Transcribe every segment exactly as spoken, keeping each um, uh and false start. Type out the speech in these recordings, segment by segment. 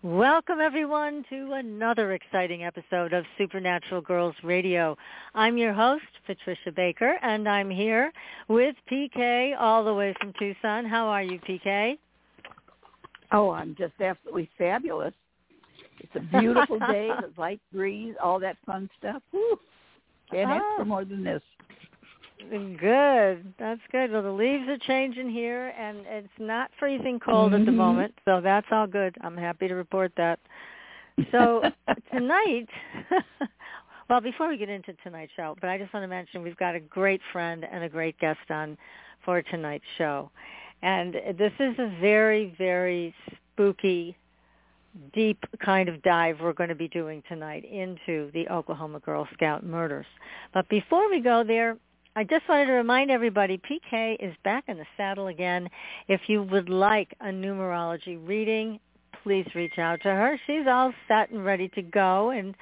Welcome, everyone, to another exciting episode of Supernatural Girls Radio. I'm your host, Patricia Baker, and I'm here with P K all the way from Tucson. How are you, P K? Oh, I'm just absolutely fabulous. It's a beautiful day, the light breeze, all that fun stuff. Woo! Can't ask oh. for more than this. Good. That's good. Well, the leaves are changing here, and it's not freezing cold mm-hmm. at the moment, so that's all good. I'm happy to report that. So tonight, well, before we get into tonight's show, but I just want to mention we've got a great friend and a great guest on for tonight's show. And this is a very, very spooky, deep kind of dive we're going to be doing tonight into the Oklahoma Girl Scout murders. But before we go there, I just wanted to remind everybody, P K is back in the saddle again. If you would like a numerology reading, please reach out to her. She's all set and ready to go and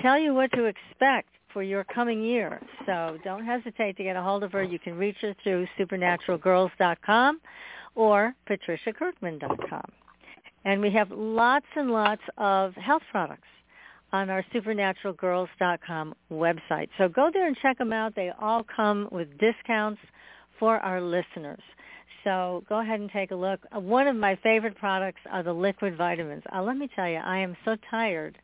tell you what to expect for your coming year. So don't hesitate to get a hold of her. You can reach her through Supernatural Girls dot com or Patricia Kirkman dot com. And we have lots and lots of health products on our Supernatural Girls dot com website. So go there and check them out. They all come with discounts for our listeners. So go ahead and take a look. One of my favorite products are the liquid vitamins. Uh, let me tell you, I am so tired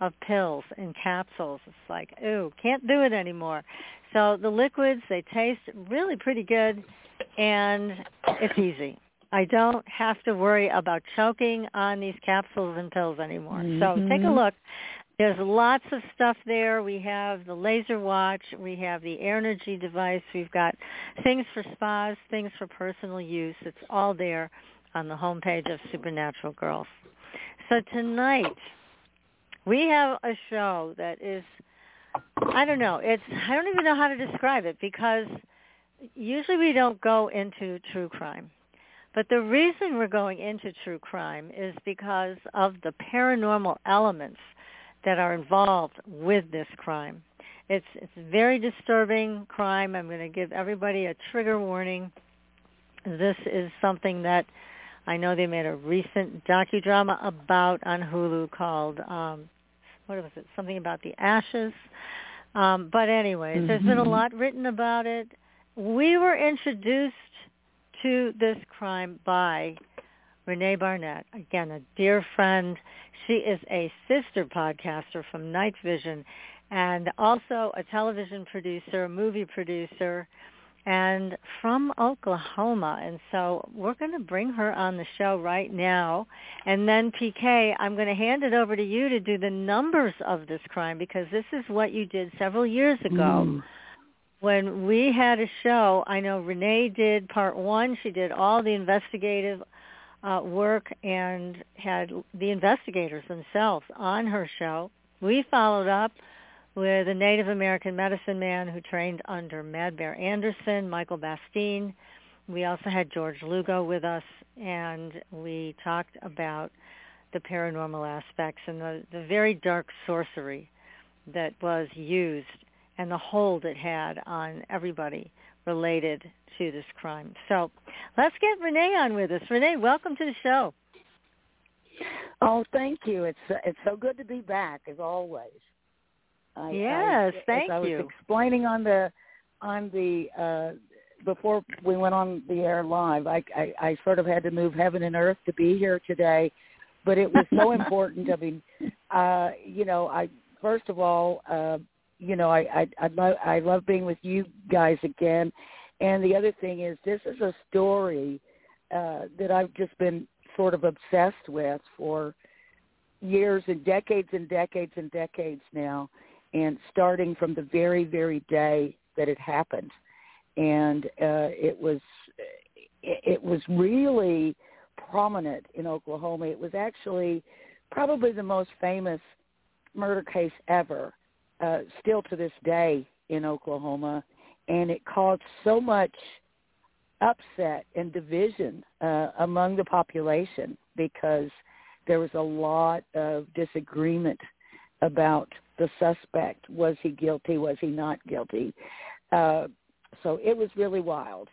of pills and capsules. It's like, ooh, can't do it anymore. So the liquids, they taste really pretty good, and it's easy. I don't have to worry about choking on these capsules and pills anymore. Mm-hmm. So take a look. There's lots of stuff there. We have the laser watch. We have the air energy device. We've got things for spas, things for personal use. It's all there on the homepage of Supernatural Girls. So tonight we have a show that is, I don't know, it's I don't even know how to describe it because usually we don't go into true crime. But the reason we're going into true crime is because of the paranormal elements that are involved with this crime. It's it's a very disturbing crime. I'm going to give everybody a trigger warning. This is something that I know they made a recent docudrama about on Hulu called, um, what was it, something about the ashes. Um, but anyways, mm-hmm. there's been a lot written about it. We were introduced to this crime by Renee Barnett, again, a dear friend. She is a sister podcaster from Night Vision and also a television producer, movie producer, and from Oklahoma. And so we're going to bring her on the show right now. And then, P K, I'm going to hand it over to you to do the numbers of this crime because this is what you did several years ago. Mm. When we had a show, I know Renee did part one. She did all the investigative uh, work and had the investigators themselves on her show. We followed up with a Native American medicine man who trained under Mad Bear Anderson, Michael Bastine. We also had George Lugo with us, and we talked about the paranormal aspects and the, the very dark sorcery that was used and the hold it had on everybody related to this crime. So let's get Renee on with us. Renee, welcome to the show. Oh, thank you. It's uh, it's so good to be back, as always. I, yes, I, thank you. I was explaining on the on the uh, before we went on the air live, I, I I sort of had to move heaven and earth to be here today, but it was so important. I mean, uh, you know, I first of all. Uh, you know, I I, I love I love being with you guys again. And the other thing is, this is a story uh, that I've just been sort of obsessed with for years and decades and decades and decades now, and starting from the very, very day that it happened. And uh, it was it was really prominent in Oklahoma. It was actually probably the most famous murder case ever, uh, still to this day in Oklahoma. And it caused so much upset and division uh, among the population, because there was a lot of disagreement about the suspect. Was he guilty? Was he not guilty? Uh, so it was really wild.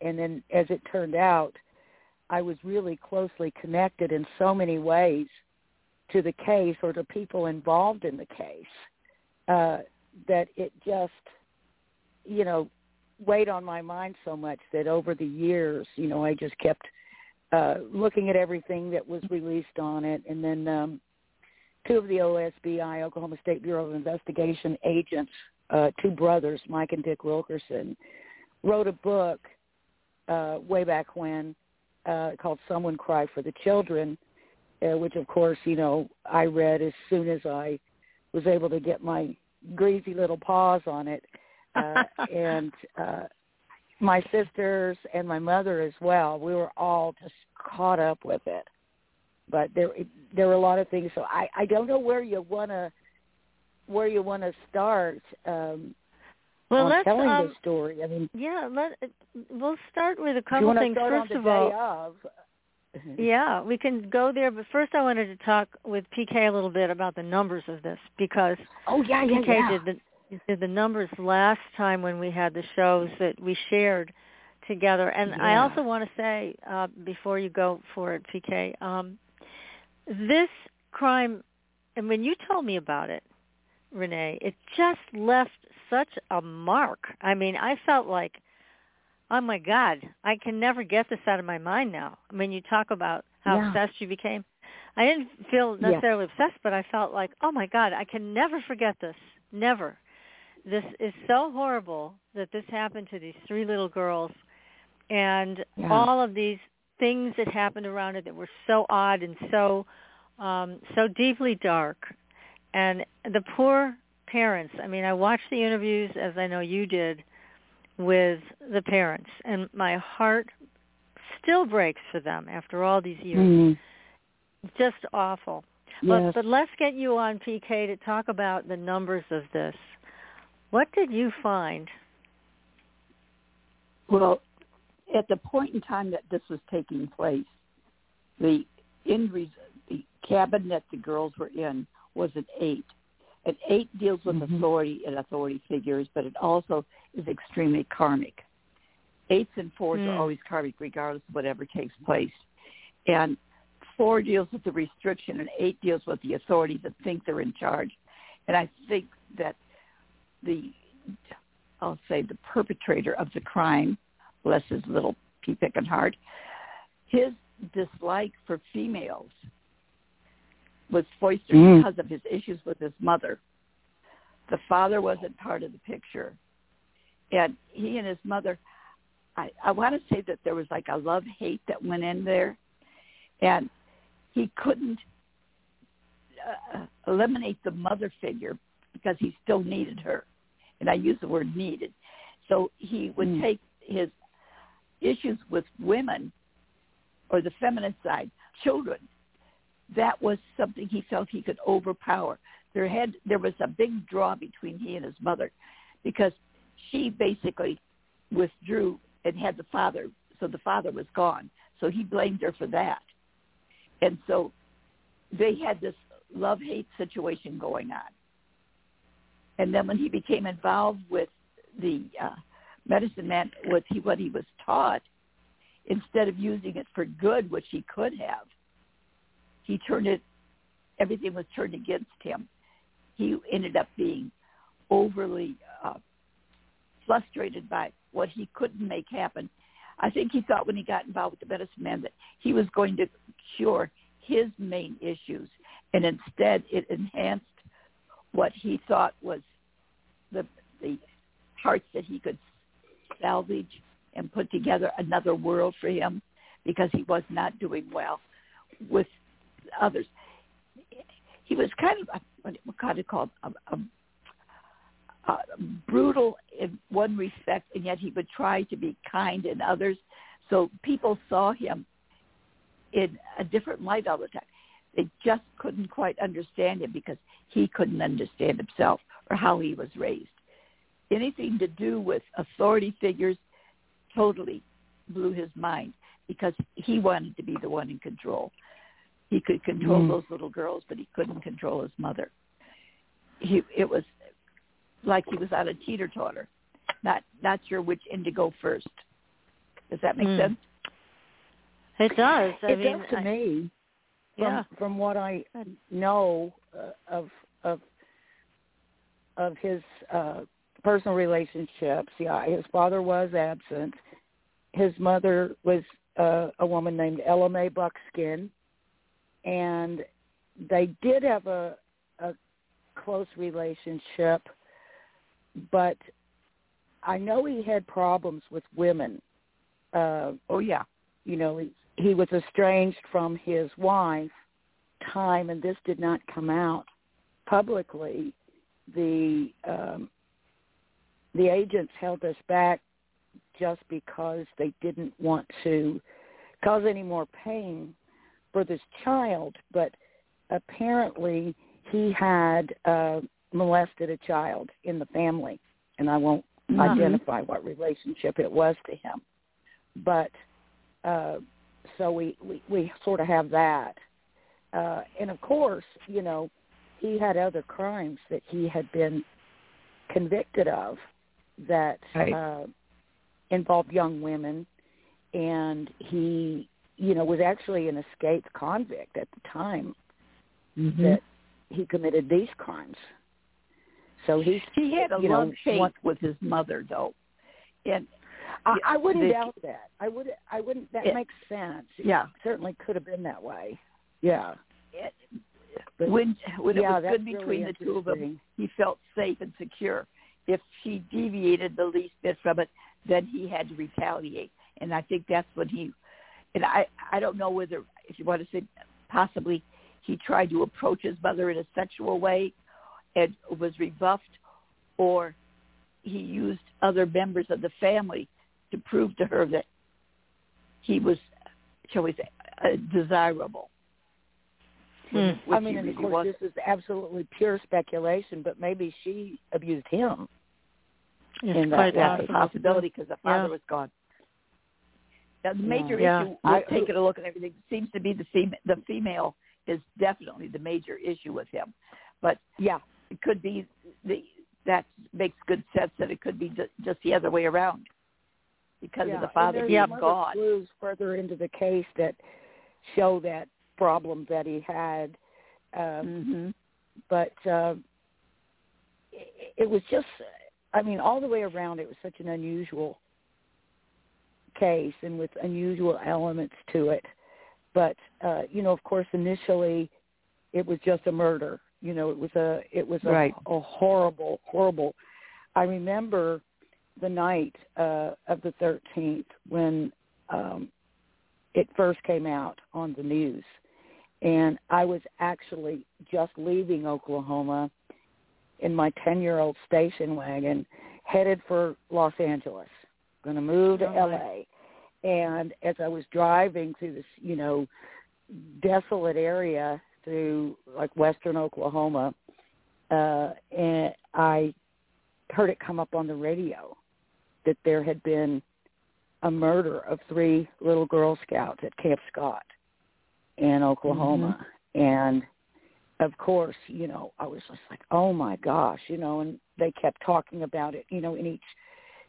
And then, as it turned out, I was really closely connected in so many ways to the case, or to people involved in the case, uh, that it just, you know, weighed on my mind so much that over the years, you know, I just kept uh, looking at everything that was released on it. And then um, two of the O S B I, Oklahoma State Bureau of Investigation agents, uh, two brothers, Mike and Dick Wilkerson, wrote a book uh, way back when uh, called Someone Cry for the Children, uh, which, of course, you know, I read as soon as I was able to get my greasy little paws on it. Uh, and uh, my sisters and my mother as well, we were all just caught up with it. But there there were a lot of things. So I, I don't know where you want to where you want to start um, well, on let's, telling um, this story. I mean, yeah, let, we'll start with a couple things. First of all, yeah, we can go there. But first I wanted to talk with P K a little bit about the numbers of this, because oh, yeah, yeah, P K yeah. did the... the numbers last time when we had the shows that we shared together. And yeah. I also want to say, uh, before you go for it, P K, um, this crime, and when you told me about it, Renee, it just left such a mark. I mean, I felt like, oh, my God, I can never get this out of my mind now. I mean, you talk about how yeah. obsessed you became. I didn't feel necessarily yeah. obsessed, but I felt like, oh, my God, I can never forget this, never. This is so horrible that this happened to these three little girls, and yeah. all of these things that happened around it that were so odd and so um, so deeply dark. And the poor parents, I mean, I watched the interviews, as I know you did, with the parents, and my heart still breaks for them after all these years. Mm-hmm. Just awful. Yes. But, but let's get you on, P K, to talk about the numbers of this. What did you find? Well, at the point in time that this was taking place, the in res- the cabin that the girls were in was an eight. An eight deals with mm-hmm. authority and authority figures, but it also is extremely karmic. Eights and fours mm. are always karmic, regardless of whatever takes place. And four deals with the restriction, and eight deals with the authority that think they're in charge. And I think that the, I'll say, the perpetrator of the crime, bless his little pea pickin' heart, his dislike for females was foisted mm. because of his issues with his mother. The father wasn't part of the picture. And he and his mother, I, I want to say that there was like a love-hate that went in there. And he couldn't uh, eliminate the mother figure, because he still needed her. And I use the word needed. So he would mm. take his issues with women, or the feminine side, children. That was something he felt he could overpower. There had there was a big draw between he and his mother, because she basically withdrew and had the father, so the father was gone. So he blamed her for that. And so they had this love-hate situation going on. And then when he became involved with the uh, medicine man, with he, what he was taught, instead of using it for good, which he could have, he turned it, everything was turned against him. He ended up being overly uh, frustrated by what he couldn't make happen. I think he thought when he got involved with the medicine man that he was going to cure his main issues, and instead it enhanced what he thought was the the parts that he could salvage and put together another world for him, because he was not doing well with others. He was kind of a, what kind of called a, a, a brutal in one respect, and yet he would try to be kind in others. So people saw him in a different light all the time. They just couldn't quite understand him because he couldn't understand himself or how he was raised. Anything to do with authority figures totally blew his mind, because he wanted to be the one in control. He could control mm. those little girls, but he couldn't control his mother. He, it was like he was on a teeter-totter, not not sure which end to go first. Does that make mm. sense? It does. I it mean, does to I, me. From, yeah. From what I know uh, of of of his uh, personal relationships, yeah, his father was absent. His mother was uh, a woman named Ella Mae Buckskin, and they did have a, a close relationship. But I know he had problems with women. Uh, oh yeah, you know he, he was estranged from his wife time, and this did not come out publicly. The um, the agents held us back just because they didn't want to cause any more pain for this child, but apparently he had uh, molested a child in the family, and I won't mm-hmm. identify what relationship it was to him. But uh, so we, we, we sort of have that. Uh, and, of course, you know, he had other crimes that he had been convicted of that right. uh, involved young women, and he, you know, was actually an escaped convict at the time mm-hmm. that he committed these crimes. So he, he had a love hate with his mother, though. And I, I wouldn't the, doubt that. I would. I wouldn't. That it, makes sense. Yeah, it certainly could have been that way. Yeah. It, but, when when yeah, it was good really between the two of them, he felt safe and secure. If she deviated the least bit from it, then he had to retaliate. And I think that's when he. And I, I don't know whether, if you want to say, possibly he tried to approach his mother in a sexual way, and was rebuffed, or he used other members of the family to prove to her that he was, shall we say, uh, desirable. Hmm. I mean, and of course, wasn't. This is absolutely pure speculation, but maybe she abused him. And that's a possibility, because the father yeah. was gone. Now, the major yeah. issue, yeah. I've taken a look at everything, seems to be the fem- the female is definitely the major issue with him. But, yeah, it could be, the that makes good sense that it could be just the other way around, because yeah. of the father being gone. There are clues further into the case that show that problem that he had. Um, mm-hmm. But uh, it, it was just, I mean, all the way around, it was such an unusual case and with unusual elements to it. But uh, you know, of course, initially it was just a murder. You know, it was a it was a, right. a horrible, horrible. I remember the night uh, of the thirteenth when um, it first came out on the news, and I was actually just leaving Oklahoma in my ten-year-old station wagon, headed for Los Angeles. Going to move to L A And as I was driving through this, you know, desolate area through, like, western Oklahoma, uh, and I heard it come up on the radio that there had been a murder of three little Girl Scouts at Camp Scott in Oklahoma. Mm-hmm. And, of course, you know, I was just like, oh, my gosh, you know, and they kept talking about it, you know, in each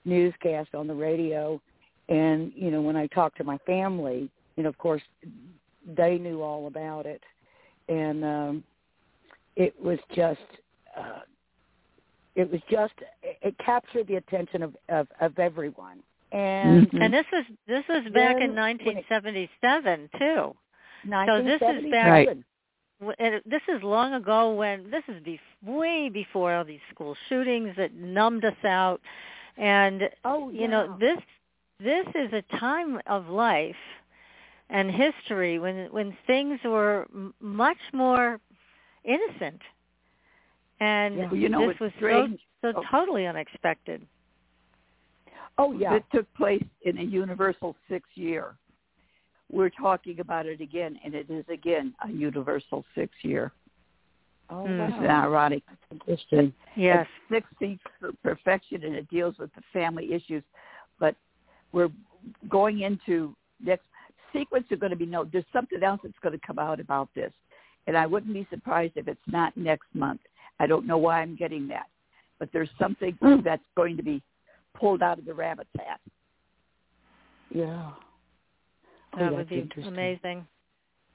newscast on the radio. And, you know, when I talked to my family, you know, of course, they knew all about it. And um, it was just, uh, it was just, it captured the attention of, of, of everyone. And mm-hmm. and this is this is back in nineteen seventy-seven too. nineteen seventy-seven So this is back. Right. this is long ago when, this is be- way before all these school shootings that numbed us out. And, oh, yeah. you know, this this is a time of life and history when when things were m- much more innocent. And yeah, well, you know, this was strange. so, so oh. totally unexpected. Oh, yeah. It took place in a universal six-year. We're talking about it again, and it is, again, a universal six-year. Oh, wow. Isn't that ironic? Interesting. Yes. It's six feet for perfection, and it deals with the family issues. But we're going into next. Secrets are going to be known. There's something else that's going to come out about this, and I wouldn't be surprised if it's not next month. I don't know why I'm getting that, but there's something mm. that's going to be pulled out of the rabbit's hat. Yeah. That oh, would be amazing.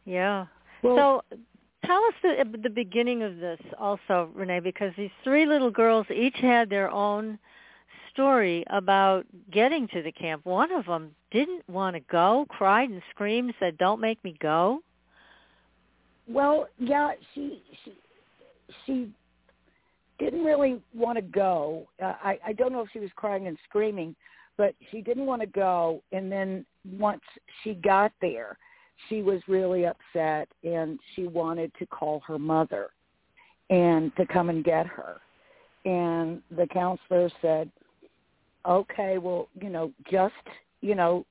Yeah. Well, so tell us the, the beginning of this also, Renee, because these three little girls each had their own story about getting to the camp. One of them didn't want to go, cried and screamed, said, "Don't make me go." Well, yeah, she she she didn't really want to go. Uh, I, I don't know if she was crying and screaming, but she didn't want to go, and then once she got there, she was really upset, and she wanted to call her mother and to come and get her. And the counselor said, okay, well, you know, just, you know,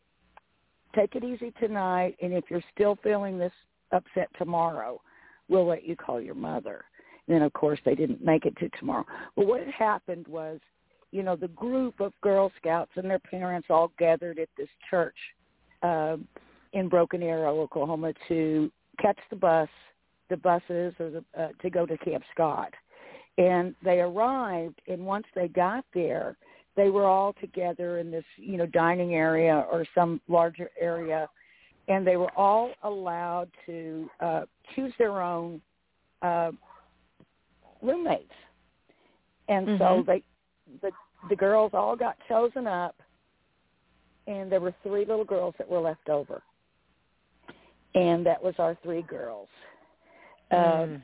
take it easy tonight, and if you're still feeling this upset tomorrow, we'll let you call your mother. And then, of course, they didn't make it to tomorrow. But what had happened was, you know, the group of Girl Scouts and their parents all gathered at this church uh, in Broken Arrow, Oklahoma, to catch the bus, the buses, or the, uh, to go to Camp Scott. And they arrived, and once they got there, they were all together in this, you know, dining area or some larger area, and they were all allowed to uh, choose their own uh, roommates. And mm-hmm. so they... The, the girls all got chosen up, and there were three little girls that were left over. And that was our three girls. Mm. Um,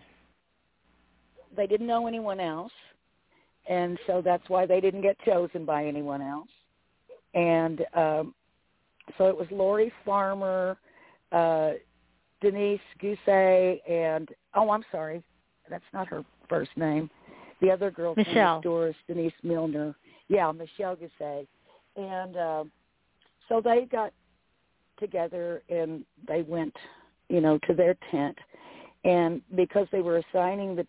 they didn't know anyone else, and so that's why they didn't get chosen by anyone else. And um, so it was Lori Farmer, uh, Denise Gousset, and, oh, I'm sorry, that's not her first name. The other girl from the store is Denise Milner. Yeah, Michelle Gousset. And uh, so they got together and they went, you know, to their tent. And because they were assigning the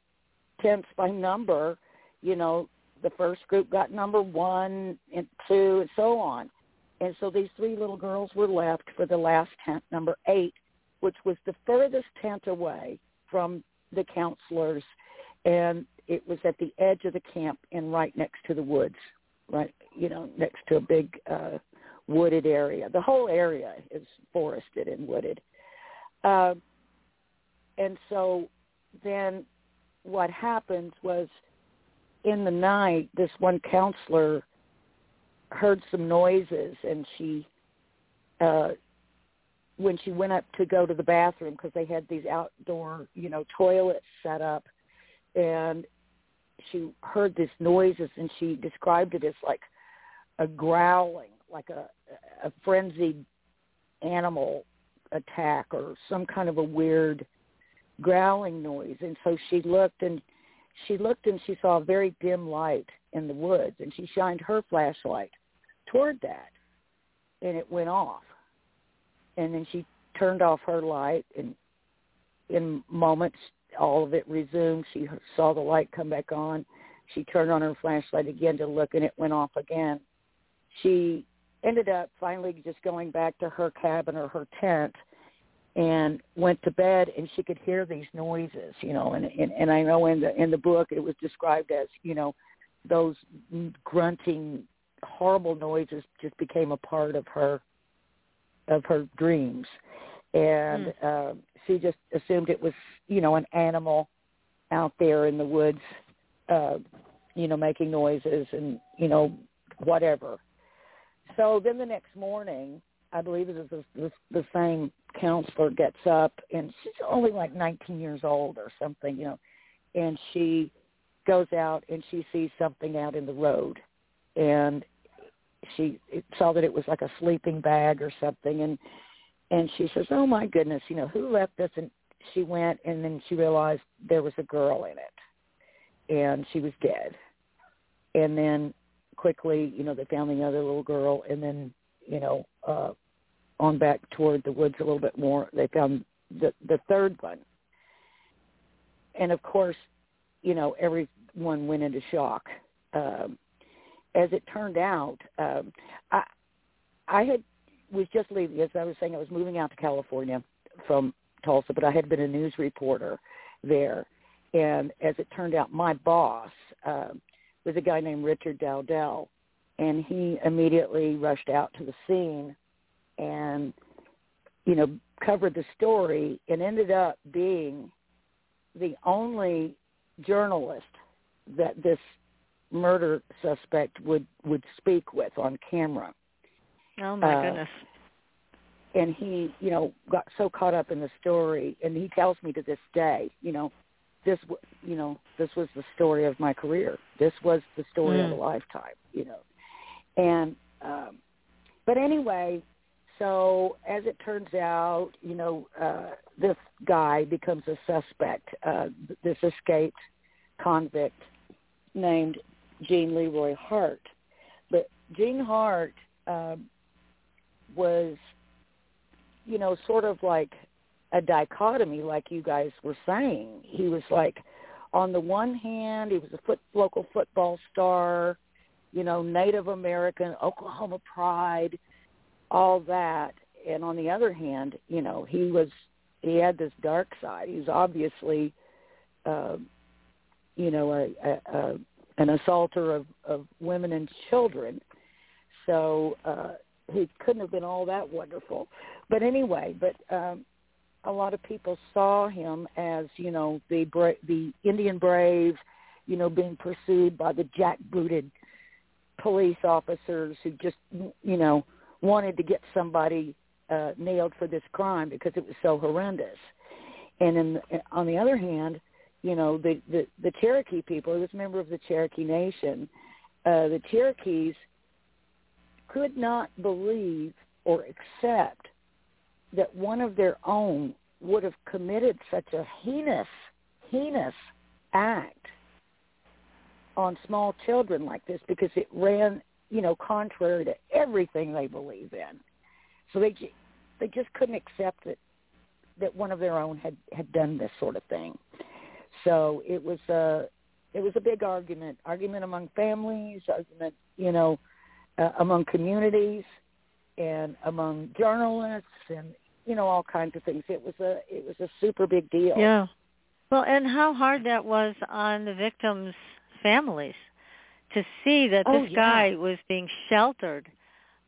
tents by number, you know, the first group got number one and two and so on. And so these three little girls were left for the last tent, number eight, which was the furthest tent away from the counselors. And it was at the edge of the camp and right next to the woods, right, you know, next to a big uh, wooded area. The whole area is forested and wooded. Uh, and so then what happens was in the night, this one counselor heard some noises, and she, uh, when she went up to go to the bathroom, because they had these outdoor, you know, toilets set up, and she heard these noises, and she described it as like a growling, like a, a frenzied animal attack or some kind of a weird growling noise. And so she looked, and she looked, and she saw a very dim light in the woods, and she shined her flashlight toward that, and it went off. And then she turned off her light, and in moments, all of it resumed. She saw the light come back on. She turned on her flashlight again to look, and it went off again. She ended up finally just going back to her cabin or her tent and went to bed, and she could hear these noises, you know, and, and, and I know in the in the book it was described as, you know, those grunting, horrible noises just became a part of her of her dreams. And mm. uh, she just assumed it was, you know, an animal out there in the woods, uh, you know, making noises and, you know, whatever. So then the next morning, I believe it was the, the, the same counselor gets up, and she's only like nineteen years old or something, you know, and she goes out and she sees something out in the road, and she saw that it was like a sleeping bag or something, and and she says, oh my goodness, you know, who left this? And she went, and then she realized there was a girl in it, and she was dead. And then quickly, you know, they found the other little girl, and then, you know, uh, on back toward the woods a little bit more, they found the, the third one. And, of course, you know, everyone went into shock. Um, as it turned out, um, I I had was just leaving, as I was saying, I was moving out to California from Tulsa, but I had been a news reporter there. And as it turned out, my boss um, was a guy named Richard Dowdell, and he immediately rushed out to the scene and, you know, covered the story, and ended up being the only journalist that this murder suspect would, would speak with on camera. Oh, my uh, goodness. And he, you know, got so caught up in the story, and he tells me to this day, you know, this, you know, this was the story of my career. This was the story mm. of a lifetime, you know. And, um, but anyway, so as it turns out, you know, uh, this guy becomes a suspect, uh, this escaped convict named Gene Leroy Hart. But Gene Hart um, was, you know, sort of like a dichotomy, like you guys were saying. He was like, on the one hand, he was a foot, local football star, you know, Native American, Oklahoma pride, all that. And on the other hand, you know, he was, he had this dark side. He was obviously, uh, you know, a, a, a, an assaulter of, of women and children. So uh, he couldn't have been all that wonderful. But anyway, but um, a lot of people saw him as, you know, the bra- the Indian brave, you know, being pursued by the jackbooted police officers who just, you know, wanted to get somebody uh, nailed for this crime because it was so horrendous. And in, on the other hand, you know, the, the, the Cherokee people, he was a member of the Cherokee Nation, uh, the Cherokees could not believe or accept that one of their own would have committed such a heinous, heinous act on small children like this, because it ran, you know, contrary to everything they believe in. So they they just couldn't accept that that one of their own had, had done this sort of thing. So it was a it was a big argument, argument among families, argument, you know, uh, among communities, and among journalists, and you know, all kinds of things. It was a it was a super big deal. Yeah. Well, and how hard that was on the victims' families to see that oh, this yeah. guy was being sheltered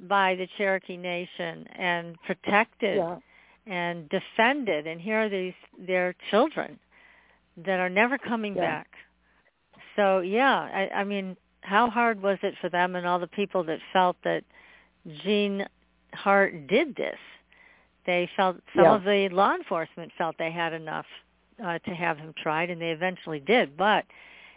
by the Cherokee Nation and protected yeah. and defended, and here are these their children that are never coming yeah. back. So yeah, I, I mean, how hard was it for them and all the people that felt that Gene Hart did this? They felt, some yeah. of the law enforcement felt they had enough uh, to have him tried, and they eventually did. But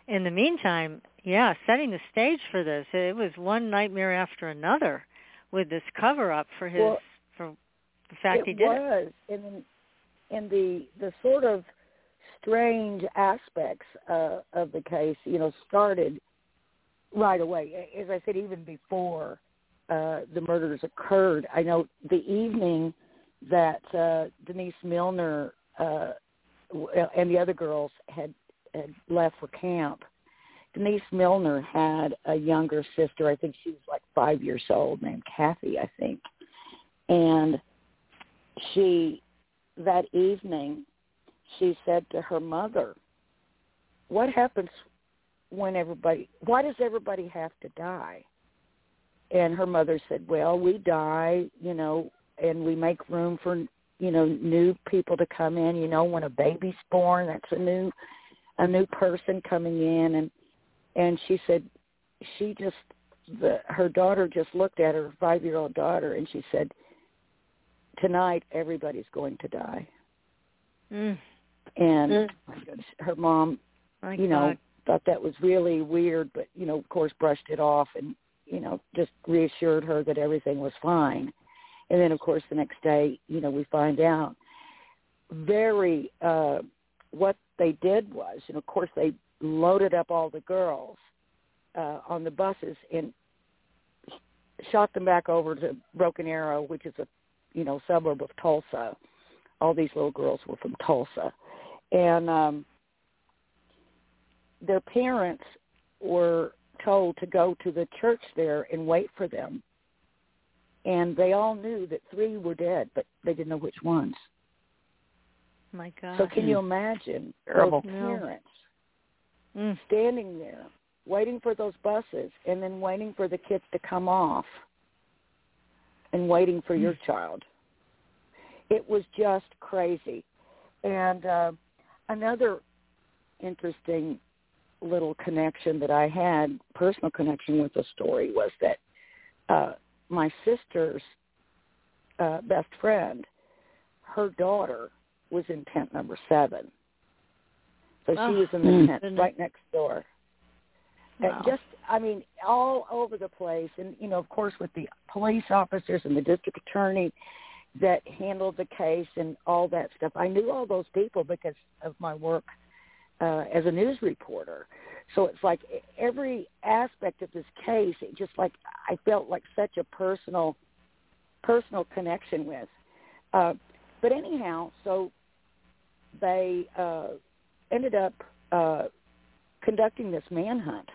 in the meantime, yeah, setting the stage for this, it was one nightmare after another with this cover-up for his well, for the fact he did was. it. It was, and the the sort of strange aspects uh, of the case, you know, started right away. As I said, even before Uh, the murders occurred. I know the evening that uh, Denise Milner uh, and the other girls had, had left for camp, Denise Milner had a younger sister. I think she was like five years old, named Kathy, I think. And she, that evening, she said to her mother, what happens when everybody, why does everybody have to die? And her mother said, well, we die, you know, and we make room for, you know, new people to come in. You know, when a baby's born, that's a new a new person coming in. And and she said, she just, the, her daughter just looked at her, her five-year-old daughter, and she said, tonight everybody's going to die. Mm. And mm. her mom, My you know, God. thought that was really weird, but, you know, of course, brushed it off and, you know, just reassured her that everything was fine. And then, of course, the next day, you know, we find out very uh, what they did was, and of course, they loaded up all the girls uh, on the buses and shot them back over to Broken Arrow, which is a, you know, suburb of Tulsa. All these little girls were from Tulsa. And um, their parents were told to go to the church there and wait for them. And they all knew that three were dead, but they didn't know which ones. My God. So can you imagine those parents mm. standing there, waiting for those buses, and then waiting for the kids to come off and waiting for mm. your child? It was just crazy. And uh, another interesting little connection that I had, personal connection with the story, was that uh, my sister's uh, best friend, her daughter was in tent number seven. So oh, she was in the tent goodness. right next door. Wow. And just, I mean, all over the place. And, you know, of course, with the police officers and the district attorney that handled the case and all that stuff. I knew all those people because of my work uh, as a news reporter. So it's like every aspect of this case, it just like I felt like such a personal, personal connection with. Uh, but anyhow, so they uh, ended up uh, conducting this manhunt,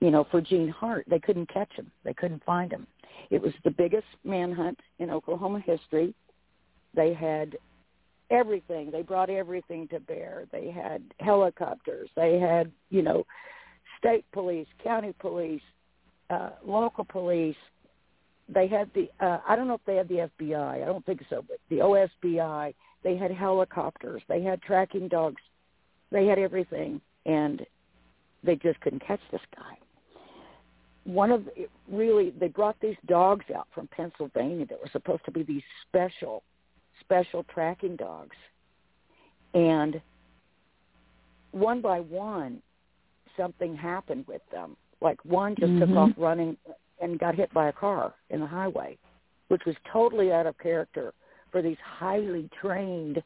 you know, for Gene Hart. They couldn't catch him. They couldn't find him. It was the biggest manhunt in Oklahoma history. They had everything. They brought everything to bear. They had helicopters. They had, you know, state police, county police, uh, local police. They had the, uh, I don't know if they had the F B I. I don't think so, but the O S B I. They had helicopters. They had tracking dogs. They had everything, and they just couldn't catch this guy. One of the, really, they brought these dogs out from Pennsylvania that were supposed to be these special, special tracking dogs. And one by one, something happened with them. Like one just mm-hmm. took off running and got hit by a car in the highway, which was totally out of character for these highly trained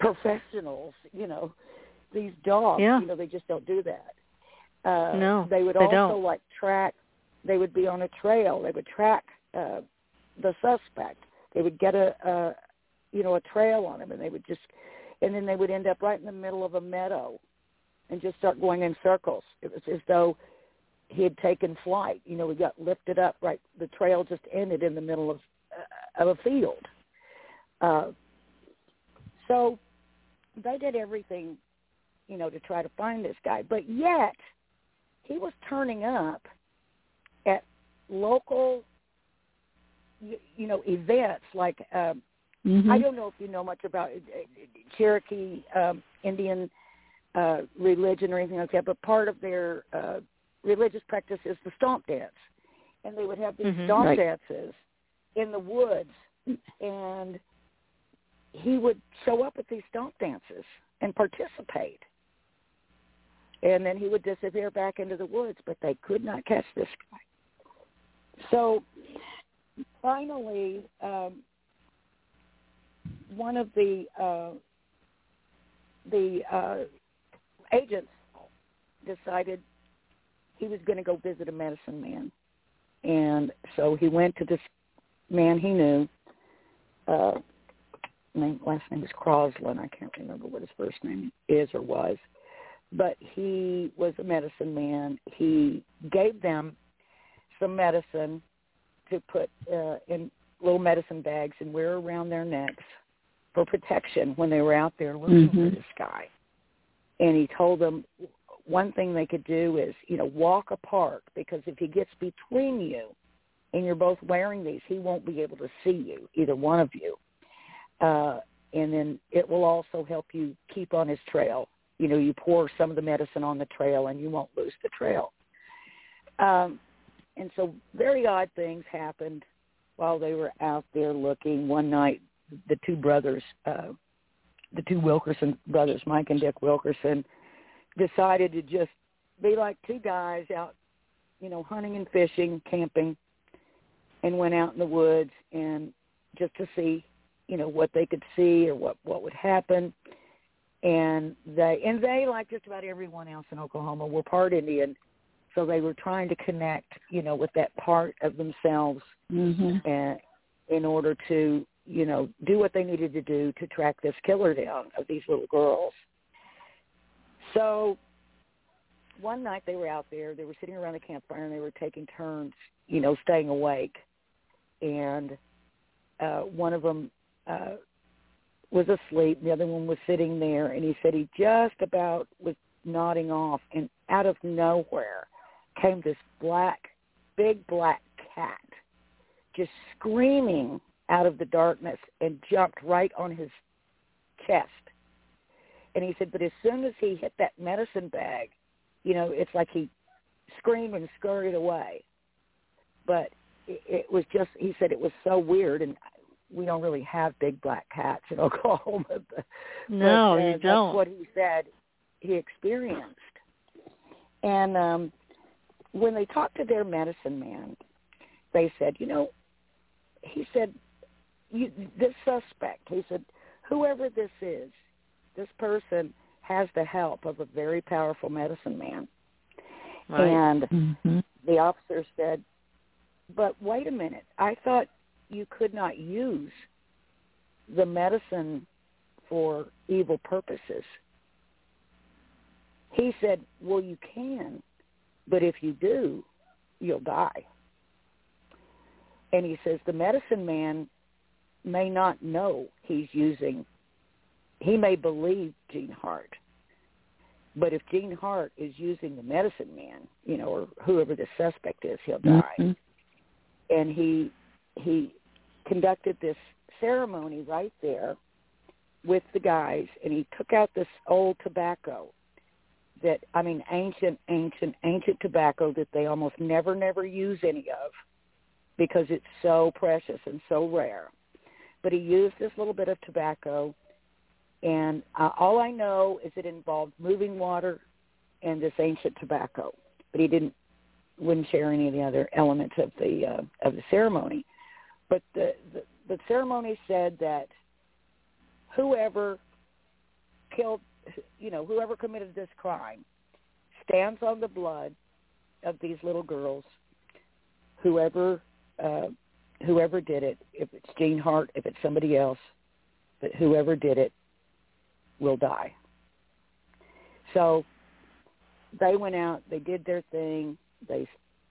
professionals, you know, these dogs, yeah. you know, they just don't do that. Uh, no, they would they also don't. like track, they would be on a trail, they would track uh, the suspect, they would get a, a, you know, a trail on him, and they would just, and then they would end up right in the middle of a meadow and just start going in circles. It was as though he had taken flight, you know, he got lifted up, right, the trail just ended in the middle of, uh, of a field. Uh, so they did everything, you know, to try to find this guy, but yet he was turning up at local, you, you know, events like, um, mm-hmm. I don't know if you know much about Cherokee um, Indian uh, religion or anything like that, but part of their uh, religious practice is the stomp dance. And they would have these mm-hmm. stomp right. dances in the woods, and he would show up at these stomp dances and participate. And then he would disappear back into the woods, but they could not catch this guy. So finally, um, one of the uh, the uh, agents decided he was going to go visit a medicine man. And so he went to this man he knew. Uh, name, last name is Crosland. I can't remember what his first name is or was. But he was a medicine man. He gave them some medicine to put uh, in little medicine bags and wear around their necks for protection when they were out there looking mm-hmm. for this guy. And he told them one thing they could do is, you know, walk apart, because if he gets between you and you're both wearing these, he won't be able to see you, either one of you. Uh, and then it will also help you keep on his trail. You know, you pour some of the medicine on the trail and you won't lose the trail. Um, and so very odd things happened. while they were out there looking one night, the two brothers, uh, the two Wilkerson brothers, Mike and Dick Wilkerson, decided to just be like two guys out, you know, hunting and fishing, camping, and went out in the woods and just to see, you know, what they could see or what, what would happen. And they, and they, like just about everyone else in Oklahoma, were part Indian. So they were trying to connect, you know, with that part of themselves mm-hmm. and, in order to, you know, do what they needed to do to track this killer down of these little girls. So one night they were out there. They were sitting around the campfire, and they were taking turns, you know, staying awake. And uh, one of them uh, was asleep. And the other one was sitting there, and he said he just about was nodding off, and out of nowhere came this black, big black cat just screaming out of the darkness and jumped right on his chest. And he said, but as soon as he hit that medicine bag, you know, it's like he screamed and scurried away. But it, it was just, he said it was so weird, and we don't really have big black cats in Oklahoma. But, no, but, uh, you don't. That's what he said he experienced. And um, when they talked to their medicine man, they said, you know, he said, you, this suspect, he said, whoever this is, this person has the help of a very powerful medicine man. Right. And mm-hmm. the officer said, but wait a minute, I thought you could not use the medicine for evil purposes. He said, well, you can, but if you do, you'll die. And he says the medicine man may not know he's using, he may believe Gene Hart, but if Gene Hart is using the medicine man, you know, or whoever the suspect is, he'll die. Mm-hmm. And he he conducted this ceremony right there with the guys, and he took out this old tobacco that, I mean, ancient, ancient, ancient tobacco that they almost never, never use any of, because it's so precious and so rare. But he used this little bit of tobacco, and uh, all I know is it involved moving water and this ancient tobacco. But he didn't wouldn't share any of the other elements of the uh, of the ceremony. But the, the the ceremony said that whoever killed, you know, whoever committed this crime stands on the blood of these little girls. Whoever Uh, whoever did it, if it's Gene Hart, if it's somebody else, but whoever did it will die. So they went out, they did their thing, they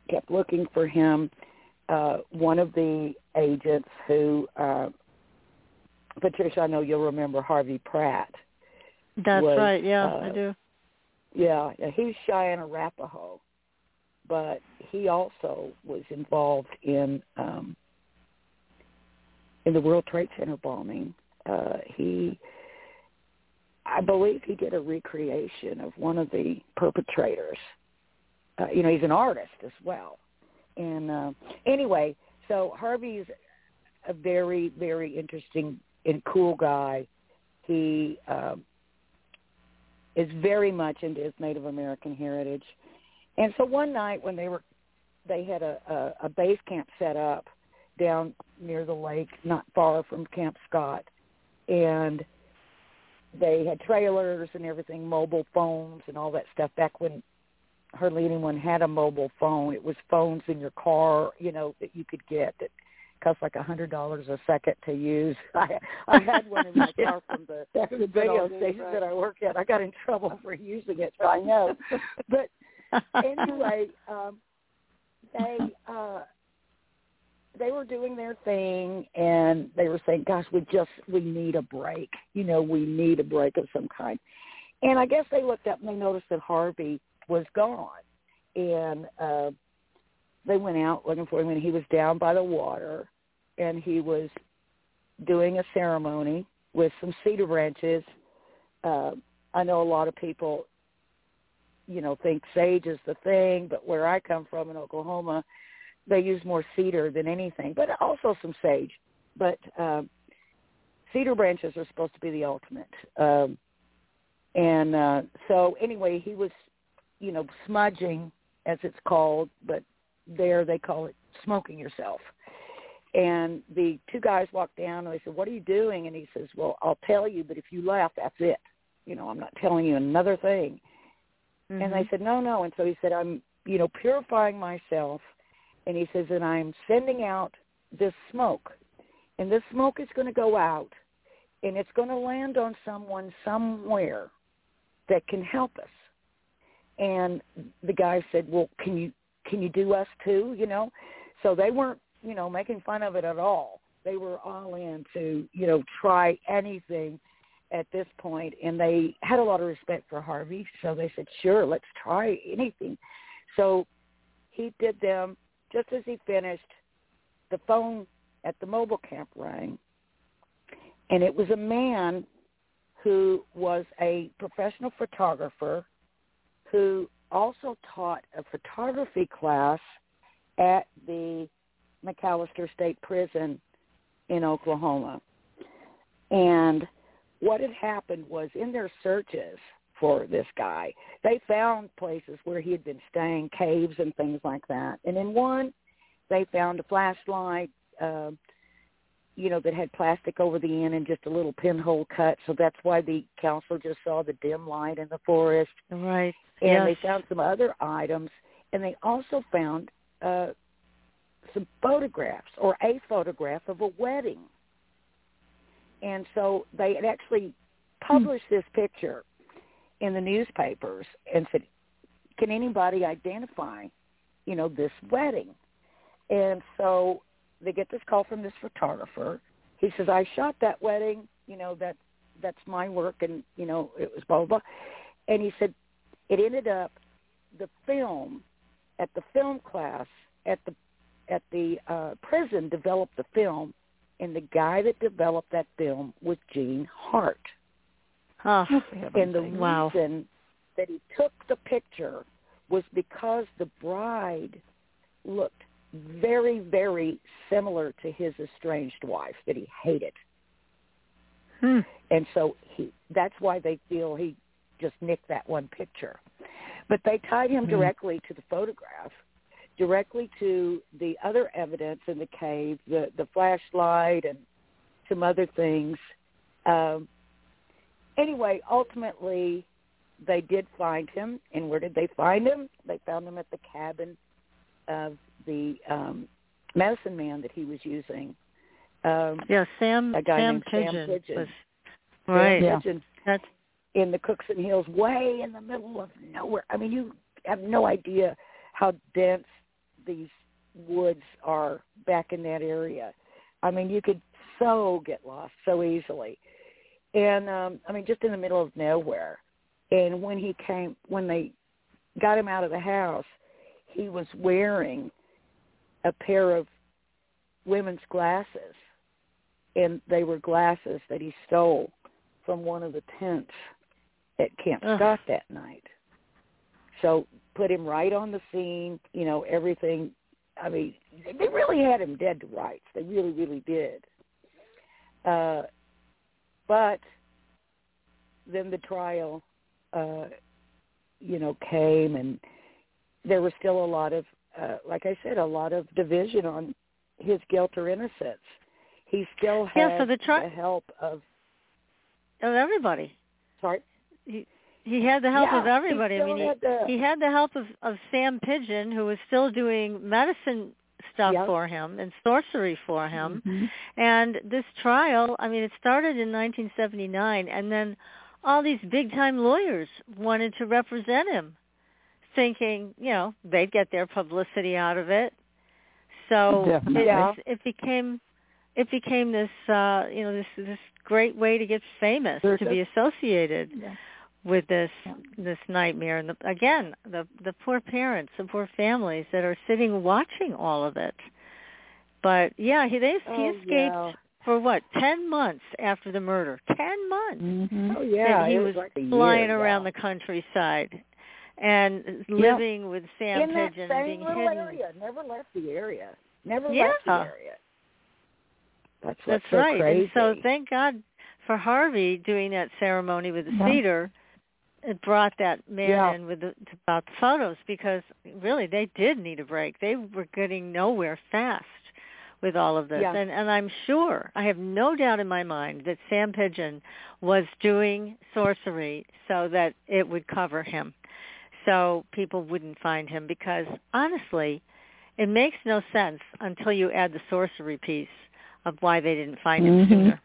kept looking for him. Uh, one of the agents who, uh, Patricia, I know you'll remember Harvey Pratt. That's was, right, yeah, uh, I do. Yeah, he's Cheyenne Arapaho. But he also was involved in um, in the World Trade Center bombing. Uh, he, I believe, he did a recreation of one of the perpetrators. Uh, you know, he's an artist as well. And uh, anyway, so Harvey's a very, very interesting and cool guy. He uh, is very much into his Native American heritage. And so one night when they were, they had a, a, a base camp set up down near the lake, not far from Camp Scott, and they had trailers and everything, mobile phones and all that stuff. Back when hardly anyone had a mobile phone, it was phones in your car, you know, that you could get that cost like a hundred dollars a second to use. I, I had one in my car from the, the radio station right. that I worked at. I got in trouble for using it, so I know, but. Anyway, um, they uh, they were doing their thing, and they were saying, "Gosh, we just we need a break. You know, we need a break of some kind." And I guess they looked up and they noticed that Harvey was gone, and uh, they went out looking for him. And he was down by the water, and he was doing a ceremony with some cedar branches. Uh, I know a lot of people, you know, think sage is the thing, but where I come from in Oklahoma, they use more cedar than anything, but also some sage. But uh, cedar branches are supposed to be the ultimate. Um, and uh, so anyway, he was, you know, smudging, as it's called, but there they call it smoking yourself. And the two guys walked down, and they said, what are you doing? And he says, well, I'll tell you, but if you laugh, that's it. You know, I'm not telling you another thing. Mm-hmm. And they said, no, no. And so he said, I'm, you know, purifying myself. And he says, and I'm sending out this smoke. And this smoke is going to go out, and it's going to land on someone somewhere that can help us. And the guy said, well, can you can you do us too, you know? So they weren't, you know, making fun of it at all. They were all in to, you know, try anything at this point, and they had a lot of respect for Harvey, so they said, sure, let's try anything. So he did them. Just as he finished, the phone at the mobile camp rang, and it was a man who was a professional photographer who also taught a photography class at the McAllister State Prison in Oklahoma. And what had happened was, in their searches for this guy, they found places where he had been staying, caves and things like that. And in one, they found a flashlight, uh, you know, that had plastic over the end and just a little pinhole cut. So that's why the counselor just saw the dim light in the forest. Right. And yes. They found some other items, and they also found uh, some photographs, or a photograph of a wedding. And so they had actually published hmm. this picture in the newspapers and said, can anybody identify, you know, this wedding? And so they get this call from this photographer. He says, I shot that wedding, you know, that that's my work, and, you know, it was blah, blah, blah. And he said, it ended up the film, at the film class, at the at the uh, prison developed the film, and the guy that developed that film was Gene Hart. Huh. And the wow. reason that he took the picture was because the bride looked very, very similar to his estranged wife that he hated. Hmm. And so he, that's why they feel he just nicked that one picture. But they tied him hmm. directly to the photograph, directly to the other evidence in the cave, the, the flashlight and some other things. Um, Anyway, ultimately, they did find him. And where did they find him? They found him at the cabin of the um, medicine man that he was using. Um, yeah, Sam, a guy Sam named Pigeon. Sam Pigeon. Was, right. Sam Pigeon yeah. In the Cookson Hills, way in the middle of nowhere. I mean, you have no idea how dense these woods are back in that area. I mean, you could so get lost so easily. And, um, I mean, just in the middle of nowhere. And when he came, when they got him out of the house, he was wearing a pair of women's glasses. And they were glasses that he stole from one of the tents at Camp Scott uh. that night. So put him right on the scene, you know, everything. I mean, they really had him dead to rights. They really, really did. Uh But then the trial, uh, you know, came, and there was still a lot of, uh, like I said, a lot of division on his guilt or innocence. He still had yeah, so the, tri- the help of... Of everybody. Sorry? He, he had the help yeah, of everybody. He I mean, had he, the, he had the help of, of Sam Pigeon, who was still doing medicine stuff yep. for him and sorcery for him. Mm-hmm. And this trial, I mean, it started in nineteen seventy-nine, and then all these big-time lawyers wanted to represent him, thinking, you know, they'd get their publicity out of it. So it, yeah. it became it became this, uh, you know, this this great way to get famous, sure. to be associated yeah. with this yeah. this nightmare. And the, again, the the poor parents, the poor families that are sitting watching all of it. But yeah, he they, oh, he escaped yeah. for what, ten months after the murder. Ten months. Mm-hmm. Oh yeah, and he it was, was like flying year, around yeah. the countryside, and living yep. with Sam in Pigeon that same being little hidden. Area. Never left the area. Never yeah. left the area. That's what's That's so right. crazy. And so thank God for Harvey doing that ceremony with the yeah. cedar. It brought that man yeah. in with the, about the photos, because really they did need a break. They were getting nowhere fast with all of this. Yeah. And, and I'm sure, I have no doubt in my mind that Sam Pigeon was doing sorcery so that it would cover him, so people wouldn't find him, because honestly, it makes no sense until you add the sorcery piece of why they didn't find him mm-hmm. sooner.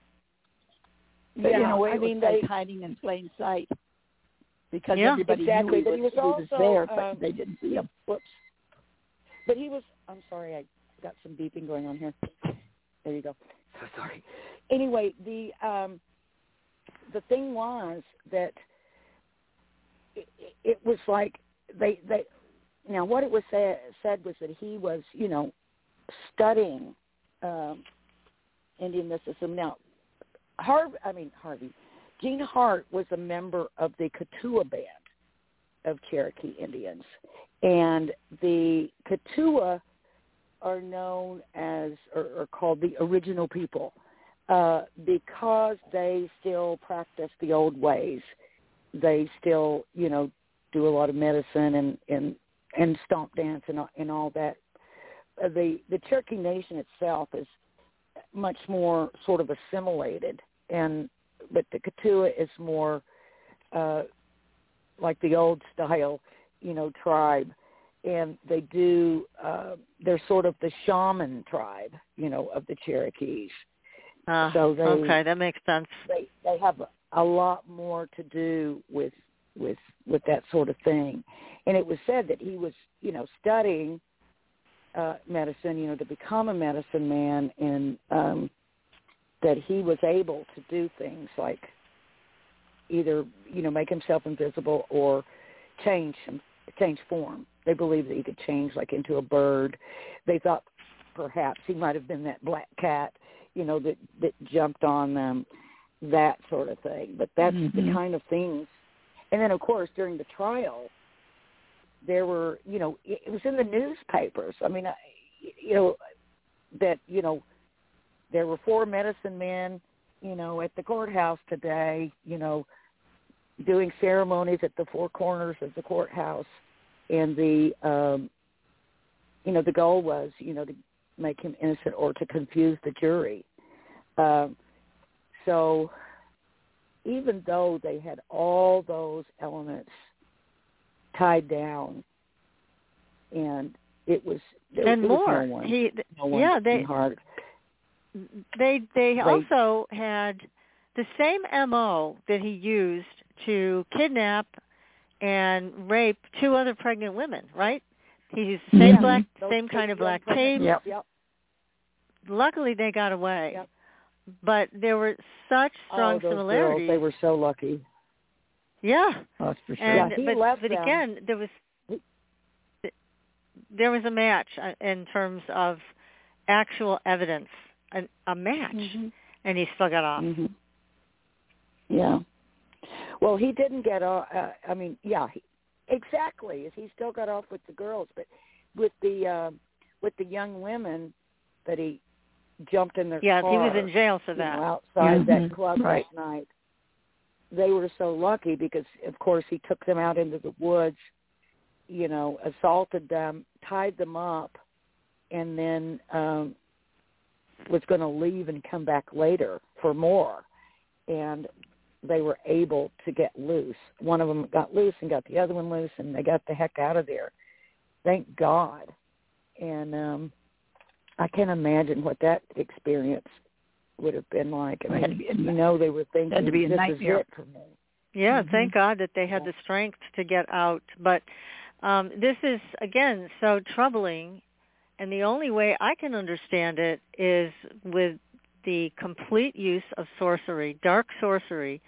But yeah, in a way, I mean, they were hiding in plain sight, because yeah, everybody exactly. knew he was, but he was, he was also, there, but um, they didn't see him. Whoops. But he was, I'm sorry, I got some beeping going on here. There you go. So sorry. Anyway, the um, the thing was that it, it was like they, they, now what it was say, said was that he was, you know, studying um, Indian mysticism. Now, Harvey, I mean, Harvey, Gene Hart was a member of the Katua band of Cherokee Indians, and the Katua are known as, or, or called the original people, uh, because they still practice the old ways. They still, you know, do a lot of medicine and and, and stomp dance and and all that. Uh, the the Cherokee Nation itself is much more sort of assimilated, and but the Katua is more uh, like the old style, you know, tribe. And they do, uh, they're sort of the shaman tribe, you know, of the Cherokees. Uh, so they, okay, that makes sense. They, they have a, a lot more to do with, with with that sort of thing. And it was said that he was, you know, studying uh, medicine, you know, to become a medicine man, and um, that he was able to do things like either, you know, make himself invisible or change him, change form. They believed that he could change, like, into a bird. They thought perhaps he might have been that black cat, you know, that, that jumped on them, that sort of thing. But that's mm-hmm. the kind of things. And then, of course, during the trial, there were, you know, it, it was in the newspapers. I mean, I, you know, that, you know, there were four medicine men, you know, at the courthouse today, you know, doing ceremonies at the four corners of the courthouse. And the, um, you know, the goal was, you know, to make him innocent or to confuse the jury. Um, so even though they had all those elements tied down, and it was there, and it more, was no one, he, no one yeah, they, hard. they they they also had the same M O that he used to kidnap and rape two other pregnant women, right? He used the same yeah. black, Those same kind of black tape. Yep. Yep. Luckily, they got away. Yep. But there were such strong oh, those similarities. Girls, they were so lucky. Yeah. Oh, that's for sure. And, yeah, he but left but them. Again, there was there was a match in terms of actual evidence, an, a match, mm-hmm. and he still got off. Mm-hmm. Yeah. Well, he didn't get off. Uh, I mean, yeah, he, exactly. He still got off with the girls, but with the uh, with the young women that he jumped in their yeah, car. Yeah, he was in jail for that. You know, outside mm-hmm. that club right. that night. They were so lucky because, of course, he took them out into the woods, you know, assaulted them, tied them up, and then um, was going to leave and come back later for more. And they were able to get loose. One of them got loose and got the other one loose, and they got the heck out of there. Thank God. And um, I can't imagine what that experience would have been like. I mean, you know, they were thinking, had to be a this nightmare. Is it for me. Yeah, mm-hmm. Thank God that they had the strength to get out. But um, this is, again, so troubling, and the only way I can understand it is with the complete use of sorcery, dark sorcery,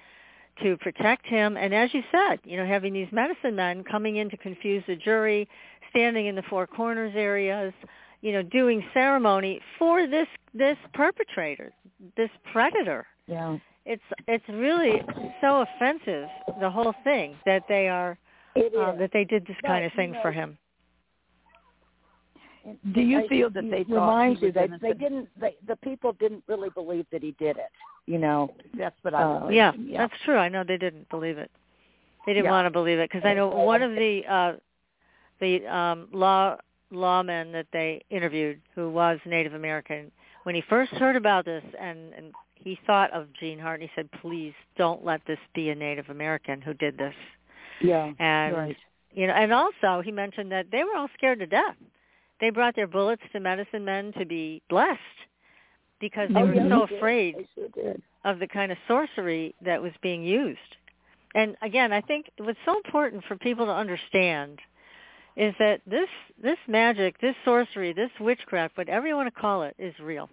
to protect him. And as you said, you know, having these medicine men coming in to confuse the jury, standing in the four corners areas, you know, doing ceremony for this this perpetrator, this predator. Yeah, it's it's really so offensive, the whole thing, that they are uh, that they did this but, kind of thing you know, for him. Do you I, feel that they thought he was they, innocent? They didn't. They, the people didn't really believe that he did it. You know, that's what I. Uh, yeah, yeah, that's true. I know they didn't believe it. They didn't yeah. want to believe it because I know one of the uh, the um, law lawmen that they interviewed, who was Native American, when he first heard about this, and, and he thought of Gene Hart, and he said, "Please don't let this be a Native American who did this." Yeah, and right. you know, and also he mentioned that they were all scared to death. They brought their bullets to medicine men to be blessed because they oh, were yeah, so they afraid sure of the kind of sorcery that was being used. And, again, I think what's so important for people to understand is that this this magic, this sorcery, this witchcraft, whatever you want to call it, is real.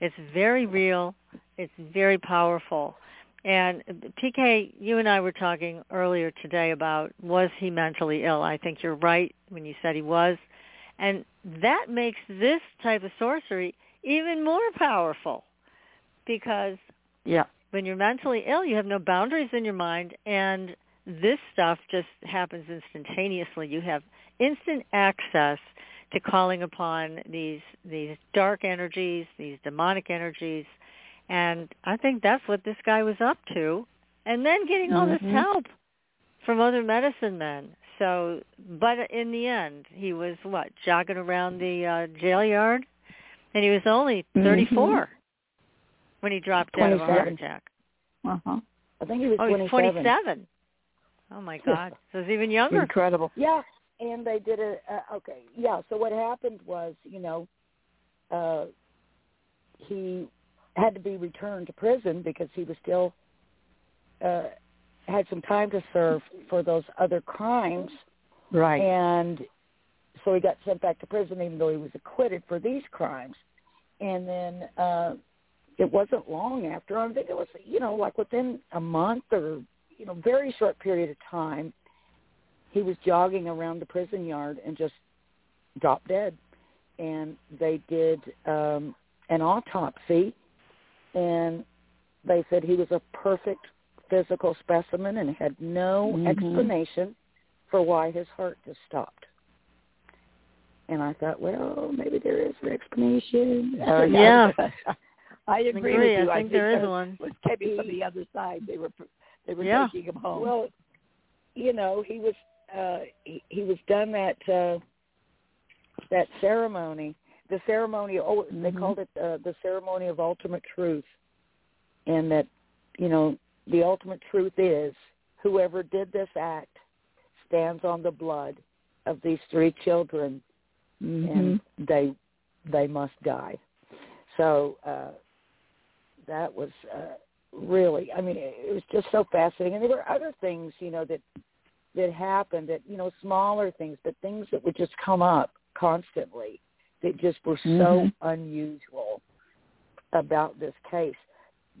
It's very real. It's very powerful. And, P K, you and I were talking earlier today about was he mentally ill. I think you're right when you said he was. And that makes this type of sorcery even more powerful because yeah. when you're mentally ill, you have no boundaries in your mind, and this stuff just happens instantaneously. You have instant access to calling upon these these dark energies, these demonic energies, and I think that's what this guy was up to, and then getting all mm-hmm. this help from other medicine men. So, but in the end, he was, what, jogging around the uh, jail yard? And he was only thirty-four mm-hmm. when he dropped dead of a heart attack. Uh-huh. I think he was twenty-seven. Oh, he was twenty-seven. Oh, my God. So he's even younger. Incredible. Yeah, and they did a, uh, okay, yeah, so what happened was, you know, uh, he had to be returned to prison because he was still... Uh, had some time to serve for those other crimes. Right. And so he got sent back to prison even though he was acquitted for these crimes. And then uh, it wasn't long after, I think it was, you know, like within a month or, you know, very short period of time, he was jogging around the prison yard and just dropped dead. And they did um, an autopsy, and they said he was a perfect physical specimen and had no mm-hmm. explanation for why his heart just stopped. And I thought, well, maybe there is an explanation. Uh, yeah. I agree with you. I think, I think there is one. It was coming from the other side. They were they were yeah. taking him home. Well, you know, he was uh, he, he was done that uh, that ceremony. The ceremony. Oh, mm-hmm. they called it uh, the ceremony of ultimate truth, and that you know. The ultimate truth is whoever did this act stands on the blood of these three children, mm-hmm. and they they must die. So uh, that was uh, really, I mean, it, it was just so fascinating. And there were other things, you know, that that happened that, you know, smaller things, but things that would just come up constantly that just were mm-hmm. so unusual about this case.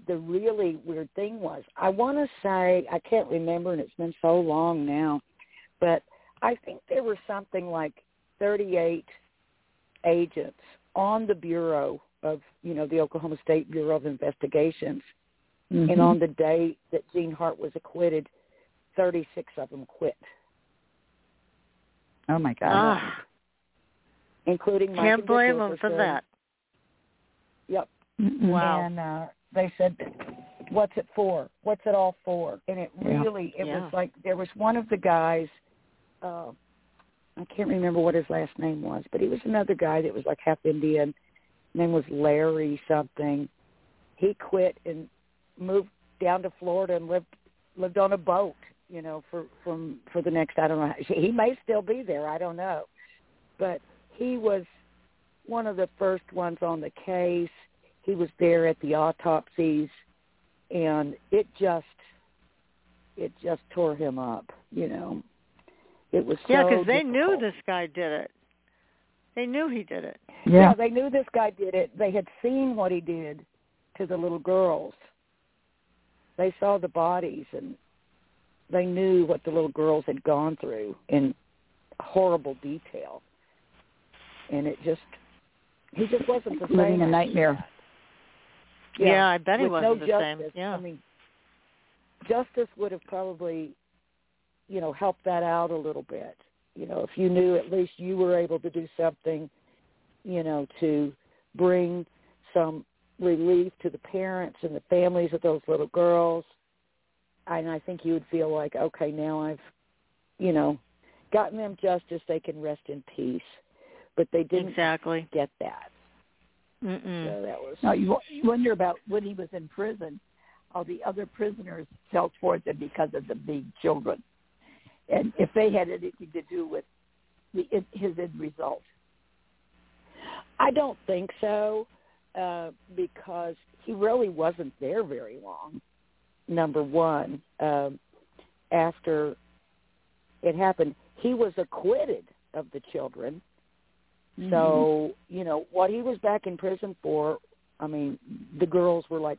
The really weird thing was, I want to say, I can't remember, and it's been so long now, but I think there were something like thirty-eight agents on the Bureau of, you know, the Oklahoma State Bureau of Investigations, mm-hmm. and on the day that Gene Hart was acquitted, thirty-six of them quit. Oh, my God. Ah. Including Michael Bastine. Can't blame them for that. Yep. Wow. And, uh, they said, what's it for? What's it all for? And it really, yeah. it yeah. was like there was one of the guys, uh, I can't remember what his last name was, but he was another guy that was like half Indian. His name was Larry something. He quit and moved down to Florida and lived lived on a boat, you know, for, from, for the next, I don't know. He may still be there. I don't know. But he was one of the first ones on the case. He was there at the autopsies, and it just, it just tore him up, you know. It was so Yeah, because they difficult. Knew this guy did it. They knew he did it. Yeah. yeah, they knew this guy did it. They had seen what he did to the little girls. They saw the bodies, and they knew what the little girls had gone through in horrible detail. And it just, he just wasn't the same. Living a nightmare. Yeah, yeah, I bet he With wasn't no the justice, same. Yeah. I mean, justice would have probably you know, help that out a little bit. You know, if you knew at least you were able to do something, you know, to bring some relief to the parents and the families of those little girls. And I think you would feel like, okay, now I've, you know, gotten them justice, they can rest in peace. But they didn't exactly get that. Mm-mm. So that was... Now, you wonder about when he was in prison, how the other prisoners felt towards him because of the big children. And if they had anything to do with the, his end result. I don't think so, uh, because he really wasn't there very long, number one. Um, after it happened, he was acquitted of the children. Mm-hmm. So, you know, what he was back in prison for, I mean, the girls were like,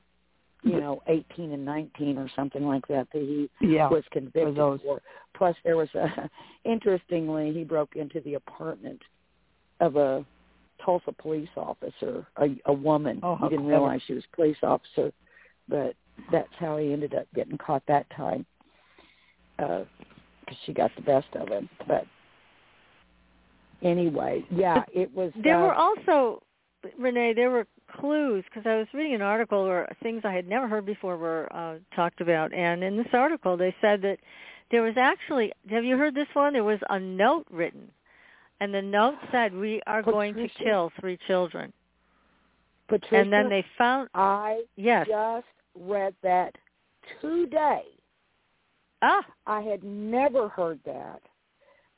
you know, eighteen and nineteen or something like that that he yeah, was convicted for, for. Plus, there was a, interestingly, he broke into the apartment of a Tulsa police officer, a, a woman. Oh, he didn't clever. realize she was a police officer, but that's how he ended up getting caught that time, because uh, she got the best of him. But anyway, yeah, but it was... There uh, were also... Renee, there were clues, because I was reading an article where things I had never heard before were uh, talked about. And in this article, they said that there was actually, have you heard this one? There was a note written. And the note said, we are Patricia. going to kill three children. Patricia, and then they found. I yes. just read that today. Ah. I had never heard that.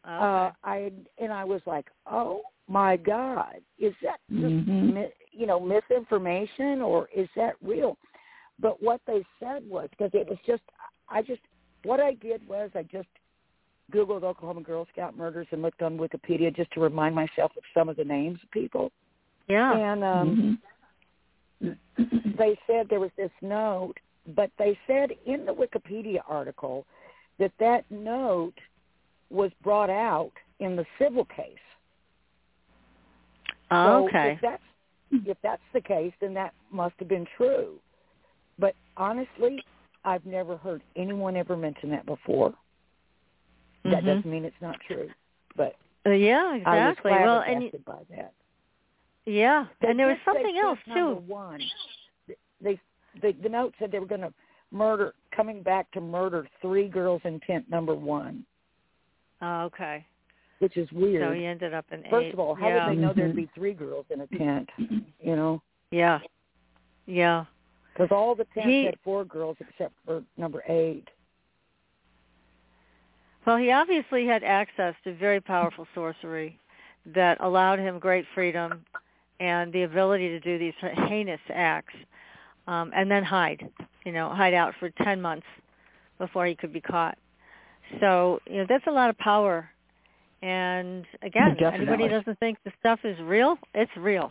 Okay. Uh, I And I was like, oh. My God, is that just, mm-hmm. you know, misinformation, or is that real? But what they said was, because it was just, I just, what I did was I just Googled Oklahoma Girl Scout murders and looked on Wikipedia just to remind myself of some of the names of people. Yeah. And um, mm-hmm. they said there was this note, but they said in the Wikipedia article that that note was brought out in the civil case. So okay. If that's, if that's the case, then that must have been true. But honestly, I've never heard anyone ever mention that before. Mm-hmm. That doesn't mean it's not true. But uh, yeah, exactly. I was well, and you, by that. Yeah, they and there was something else too. One, they, they the note said they were going to murder, coming back to murder three girls in tent number one. Uh, okay. Which is weird. So he ended up in eight. First of all, how yeah. would they know there'd be three girls in a tent, you know? Yeah. Yeah. Because all the tents he, had four girls except for number eight. Well, he obviously had access to very powerful sorcery that allowed him great freedom and the ability to do these heinous acts, um, and then hide, you know, hide out for ten months before he could be caught. So, you know, that's a lot of power. And again, Definitely. anybody who doesn't think the stuff is real, it's real.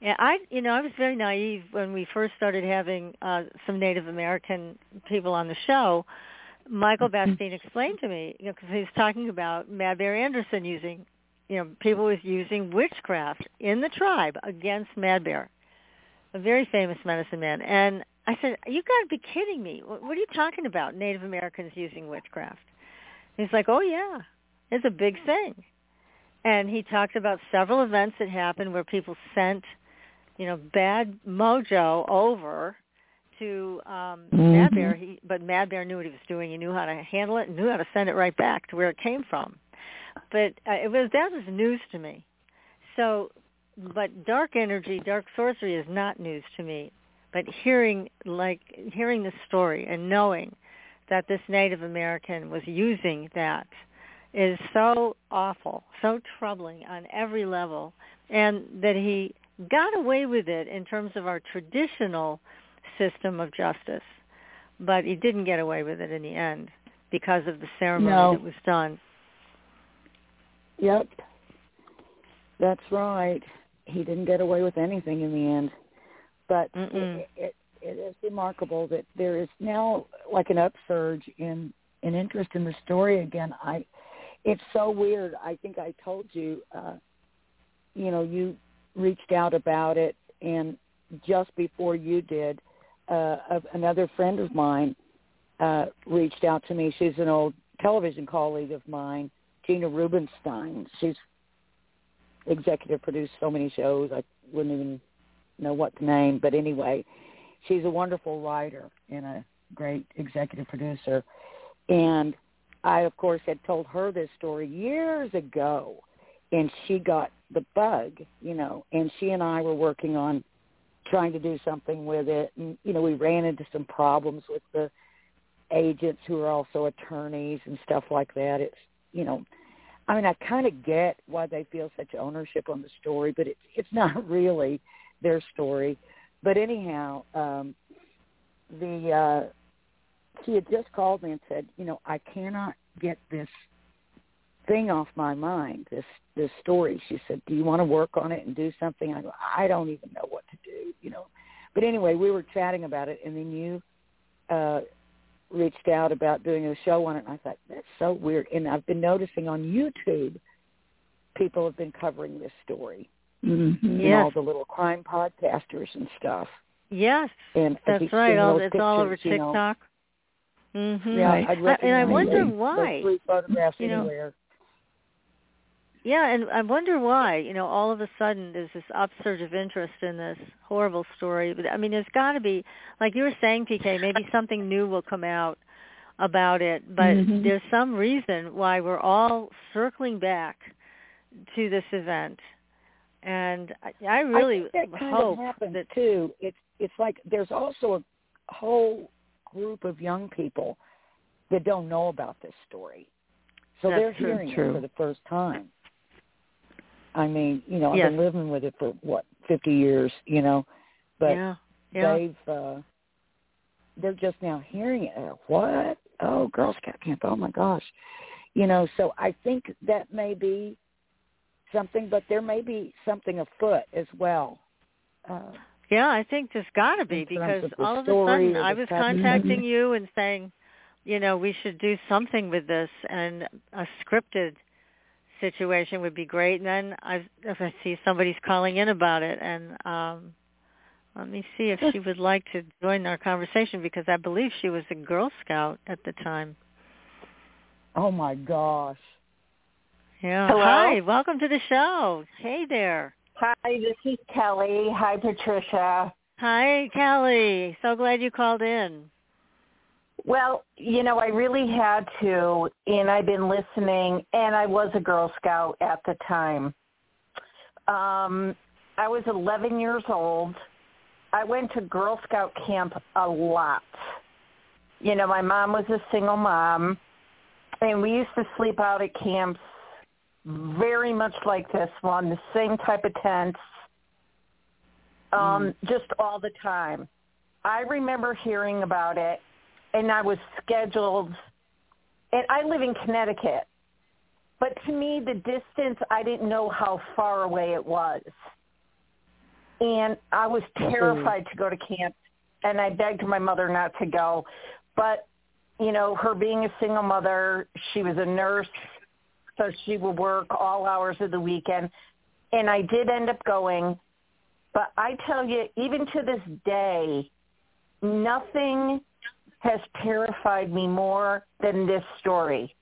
And I, you know, I was very naive when we first started having uh, some Native American people on the show. Michael Bastine explained to me, you know, because he was talking about Mad Bear Anderson using, you know, people was using witchcraft in the tribe against Mad Bear, a very famous medicine man. And I said, you got to be kidding me. What are you talking about, Native Americans using witchcraft? And he's like, oh, yeah. It's a big thing. And he talked about several events that happened where people sent, you know, bad mojo over to um, mm-hmm. Mad Bear. He, but Mad Bear knew what he was doing. He knew how to handle it and knew how to send it right back to where it came from. But uh, it was that was news to me. So, but dark energy, dark sorcery is not news to me. But hearing, like, hearing this story and knowing that this Native American was using that is so awful, so troubling on every level, and that he got away with it in terms of our traditional system of justice, but he didn't get away with it in the end because of the ceremony no. that was done. Yep, that's right. He didn't get away with anything in the end, but it, it, it is remarkable that there is now like an upsurge in, in interest in the story again. I It's so weird. I think I told you, uh, you know, you reached out about it, and just before you did, uh, another friend of mine uh, reached out to me. She's an old television colleague of mine, Gina Rubinstein. She's executive produced so many shows, I wouldn't even know what to name. But anyway, she's a wonderful writer and a great executive producer. And I, of course, had told her this story years ago, and she got the bug, you know, and she and I were working on trying to do something with it. And, you know, we ran into some problems with the agents who are also attorneys and stuff like that. It's, you know, I mean, I kind of get why they feel such ownership on the story, but it's it's not really their story. But anyhow, um, the uh, she had just called me and said, you know, I cannot get this thing off my mind, this this story. She said, do you want to work on it and do something? I go, I don't even know what to do, you know. But anyway, we were chatting about it, and then you uh, reached out about doing a show on it, and I thought, that's so weird. And I've been noticing on YouTube, people have been covering this story. Mm-hmm. Yes. And all the little crime podcasters and stuff. Yes, and that's right. All, it's pictures, all over TikTok. You know, mm-hmm. Yeah, right. I'd recognize I, and I wonder those, why. Those three photographs you know, anywhere. Yeah, and I wonder why. You know, all of a sudden there's this upsurge of interest in this horrible story. But I mean, there's got to be, like you were saying, P K, maybe something new will come out about it. But mm-hmm. there's some reason why we're all circling back to this event. And I really I think that kind hope of happened that too. It's it's like there's also a whole group of young people that don't know about this story, so they're true, hearing true. it for the first time. I mean, you know, yes. I've been living with it for what fifty years, you know, but yeah. Yeah. they've uh, they're just now hearing it. What? Oh, Girl Scout camp! Oh my gosh, you know. So I think that may be something, but there may be something afoot as well. Uh, yeah, I think there's got to be, because all of a sudden I was contacting you and saying, you know, we should do something with this, and a scripted situation would be great. And then I, if I see somebody's calling in about it, and um, let me see if she would like to join our conversation, because I believe she was a Girl Scout at the time. Oh, my gosh. Yeah. Hello? Hi, welcome to the show. Hey there. Hi, this is Kelly. Hi, Patricia. Hi, Kelly. So glad you called in. Well, you know, I really had to, and I've been listening, and I was a Girl Scout at the time. Um, I was eleven years old. I went to Girl Scout camp a lot. You know, my mom was a single mom, and we used to sleep out at camps. Very much like this one, the same type of tents, um, mm. just all the time. I remember hearing about it, and I was scheduled, and I live in Connecticut, but to me, the distance, I didn't know how far away it was. And I was terrified mm. to go to camp, and I begged my mother not to go. But, you know, her being a single mother, she was a nurse, so she would work all hours of the weekend. And I did end up going. But I tell you, even to this day, nothing has terrified me more than this story.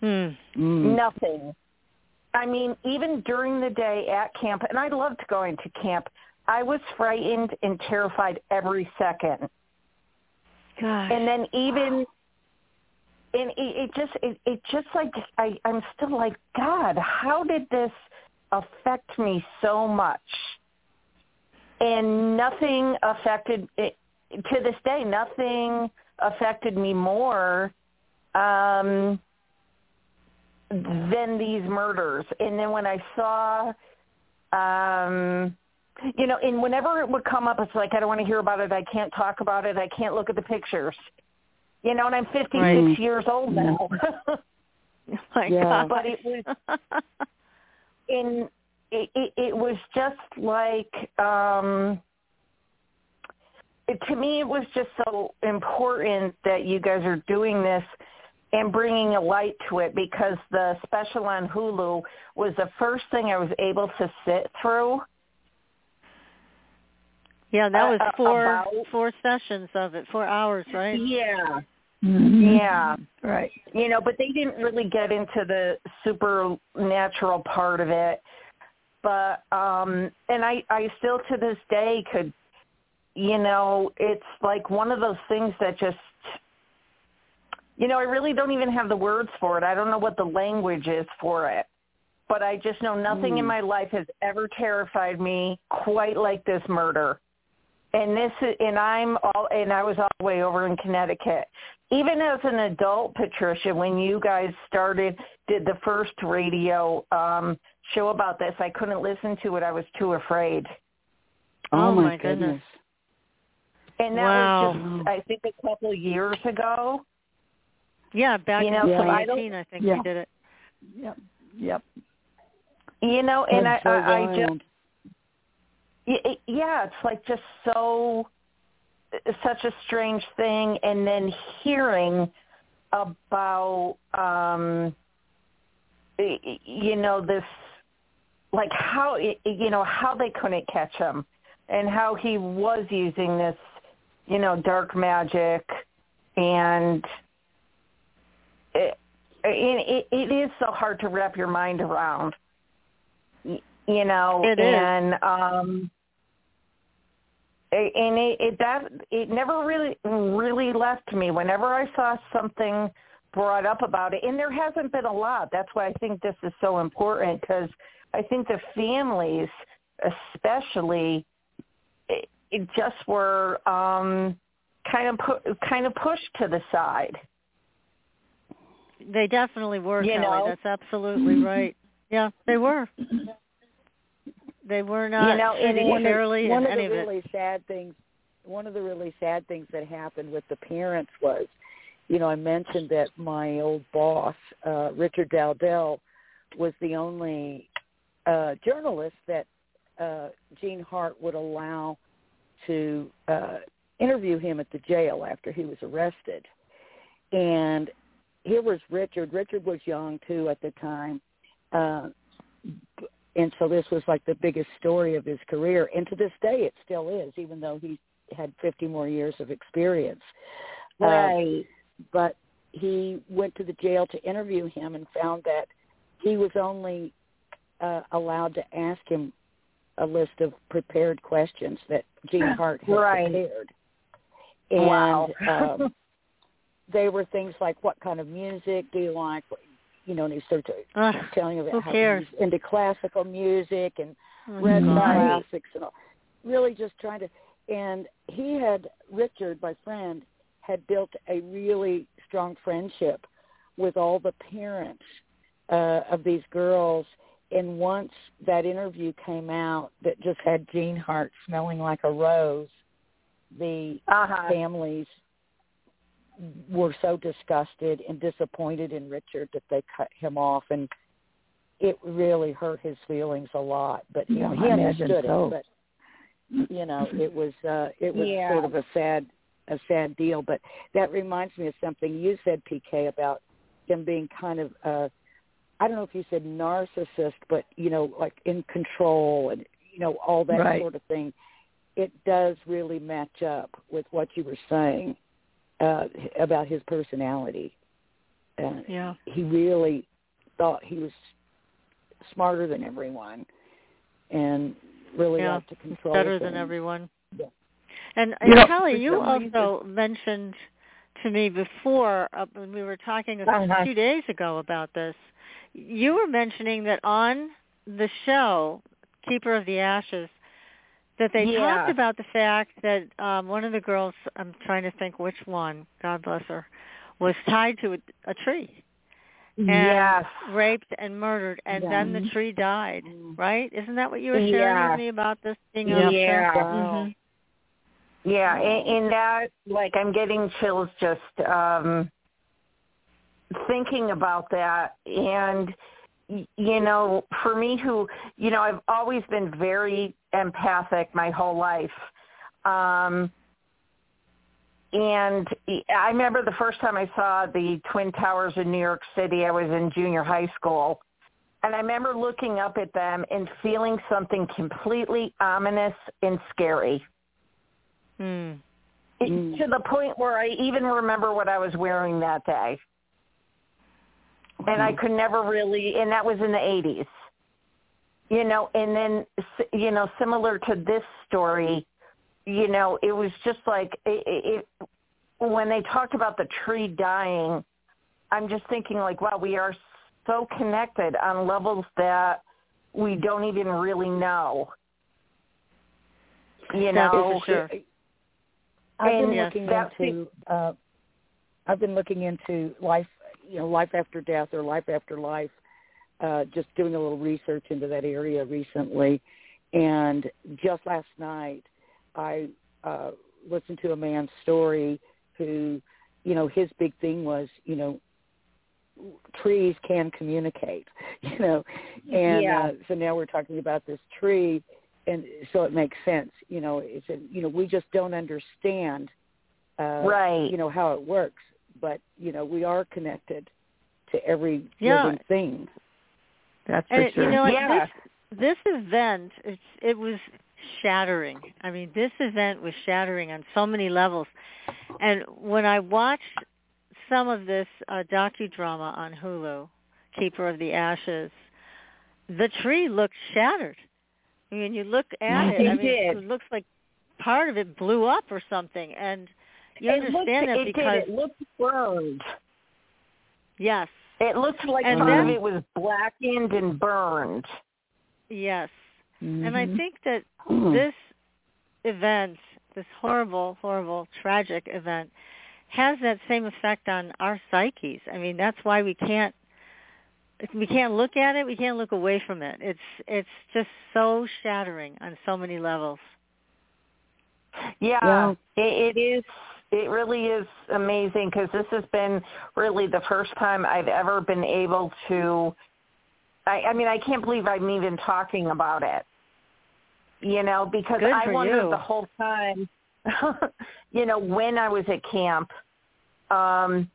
Hmm. Mm. Nothing. I mean, even during the day at camp, and I loved going to camp, I was frightened and terrified every second. Gosh. And then even... And it just, it, it just like, I, I'm still like, God, how did this affect me so much? And nothing affected, it, to this day, nothing affected me more um, than these murders. And then when I saw, um, you know, and whenever it would come up, it's like, I don't want to hear about it. I can't talk about it. I can't look at the pictures. You know, and I'm fifty-six right. years old now. Oh my yeah. God. But it was, in, it, it, it was just like, um, it, to me, it was just so important that you guys are doing this and bringing a light to it, because the special on Hulu was the first thing I was able to sit through. Yeah, that was four, uh, about, four sessions of it, four hours, right? Yeah. Mm-hmm. Yeah. Right. You know, but they didn't really get into the supernatural part of it. But, um, and I, I still to this day could, you know, it's like one of those things that just, you know, I really don't even have the words for it. I don't know what the language is for it. But I just know nothing mm. in my life has ever terrified me quite like this murder. And this, and I'm all, and I was all the way over in Connecticut. Even as an adult, Patricia, when you guys started, did the first radio um, show about this, I couldn't listen to it. I was too afraid. Oh, oh my, my goodness. goodness. And that wow. was just, I think, a couple of years ago. Yeah, back you know, in twenty eighteen, so I, I think yeah. we did it. Yep, yep. You know, and I, so I, I just... Yeah, it's like just so, such a strange thing. And then hearing about, um, you know, this, like how, you know, how they couldn't catch him and how he was using this, you know, dark magic. And it, it, it is so hard to wrap your mind around, you know, it and, is. um, And it, it that it never really really left me. Whenever I saw something brought up about it, and there hasn't been a lot. That's why I think this is so important, because I think the families, especially, it, it just were um, kind of pu- kind of pushed to the side. They definitely were. You know? That's absolutely right. Yeah, they were. They were not you know, treated one fairly of, in any of it. Really sad things, one of the really sad things that happened with the parents was, you know, I mentioned that my old boss, uh, Richard Dowdell, was the only uh, journalist that uh, Gene Hart would allow to uh, interview him at the jail after he was arrested. And here was Richard. Richard was young, too, at the time. Uh, And so this was like the biggest story of his career. And to this day, it still is, even though he had fifty more years of experience. Right. Uh, but he went to the jail to interview him and found that he was only uh, allowed to ask him a list of prepared questions that Gene Hart had right. prepared. And wow. um, they were things like, what kind of music do you like? You know, and he started uh, telling about how he's into classical music and oh, read classics and all. Really just trying to, and he had, Richard, my friend, had built a really strong friendship with all the parents uh, of these girls. And once that interview came out that just had Gene Hart smelling like a rose, the uh-huh. families were so disgusted and disappointed in Richard that they cut him off, and it really hurt his feelings a lot. But you know, he understood it. But you know, it was uh, it was yeah. sort of a sad a sad deal. But that reminds me of something you said, P K, about him being kind of uh, I don't know if you said narcissist, but you know, like in control and you know all that right. sort of thing. It does really match up with what you were saying. Uh, about his personality. Uh, yeah. He really thought he was smarter than everyone and really yeah. loved to control better things. Than everyone. Yeah. And, and yeah. Kelly, you also mentioned to me before uh, when we were talking a uh-huh. few days ago about this, you were mentioning that on the show, Keeper of the Ashes, that they yeah. talked about the fact that um, one of the girls, I'm trying to think which one, God bless her, was tied to a, a tree and yes. raped and murdered, and yeah. then the tree died, right? Isn't that what you were sharing yeah. with me about this thing? Yeah. Yeah, wow. mm-hmm. yeah and, and that, like, I'm getting chills just um, thinking about that. And, you know, for me who, you know, I've always been very empathic my whole life. Um, and I remember the first time I saw the Twin Towers in New York City, I was in junior high school. And I remember looking up at them and feeling something completely ominous and scary. Hmm. Mm. To the point where I even remember what I was wearing that day. Okay. And I could never really, and that was in the eighties. You know, and then, you know, similar to this story, you know, it was just like, it, it, when they talked about the tree dying, I'm just thinking like, wow, we are so connected on levels that we don't even really know. You know, sure. I've been looking into, uh, I've been looking into life, you know, life after death or life after life. Uh, just doing a little research into that area recently, and just last night I uh, listened to a man's story who, you know, his big thing was, you know, trees can communicate, you know, and yeah. uh, so now we're talking about this tree, and so it makes sense, you know. It's a, you know, we just don't understand, uh, right? You know how it works, but you know we are connected to every yeah. living thing. That's for and it, sure. You know, yeah. this, this event, it's, it was shattering. I mean, this event was shattering on so many levels. And when I watched some of this uh, docudrama on Hulu, Keeper of the Ashes, the tree looked shattered. I mean, you look at it, it I mean, did. It looks like part of it blew up or something. And you it understand looked, that it because... Did. It looked burned. Yes. It looked like part of it was blackened and burned. Yes. Mm-hmm. And I think that this event, this horrible, horrible, tragic event, has that same effect on our psyches. I mean, that's why we can't we can't look at it, we can't look away from it. It's it's just so shattering on so many levels. Yeah, yeah. It, it is. It really is amazing because this has been really the first time I've ever been able to, I, I mean, I can't believe I'm even talking about it, you know, because Good I wondered you. the whole time, you know, when I was at camp, um,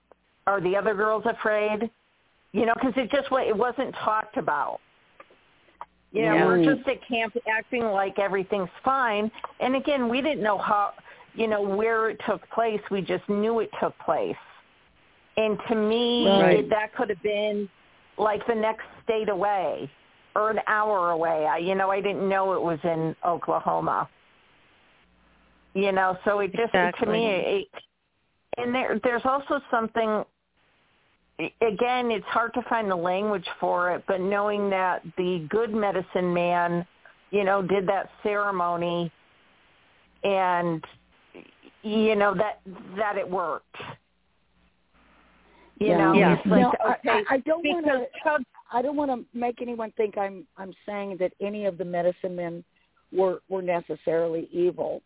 are the other girls afraid? You know, because it just it wasn't talked about. You know, yeah. we're just at camp acting like everything's fine. And again, we didn't know how... you know, where it took place, we just knew it took place. And to me, right. it, that could have been like the next state away or an hour away. I, you know, I didn't know it was in Oklahoma. You know, so it just, exactly. to me, it, and there, there's also something, again, it's hard to find the language for it, but knowing that the good medicine man, you know, did that ceremony and, you know, that that it worked. You yeah. know, yeah. It's like, no, okay, I, I don't want to. I don't want to make anyone think I'm I'm saying that any of the medicine men were were necessarily evil.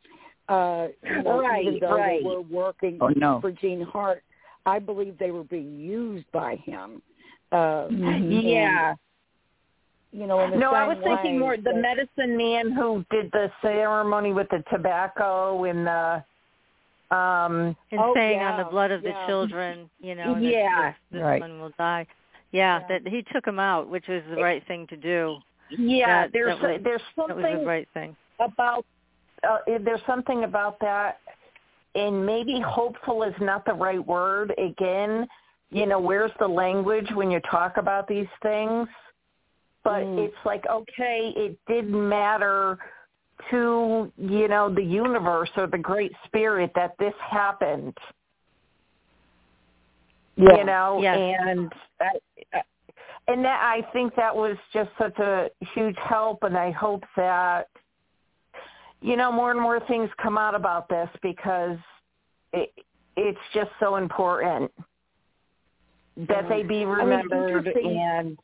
Uh, you know, right, even though right. they were working oh, no. for Gene Hart, I believe they were being used by him. Uh, yeah. And, you know, in the no, I was thinking more that, the medicine man who did the ceremony with the tobacco and the. Um, and oh, saying yeah, on the blood of yeah. the children, you know, and yeah. this, this right. one will die. Yeah, yeah, that he took him out, which was the right thing to do. Yeah, that, there's that was, a, there's something that was the right thing. about uh, there's something about that, and maybe hopeful is not the right word. Again, you know, where's the language when you talk about these things? But mm. it's like, okay, it did matter to, you know, the universe or the great spirit that this happened, yeah. you know, yes. and that, and that I think that was just such a huge help, and I hope that, you know, more and more things come out about this because it, it's just so important that they be remembered. I mean, and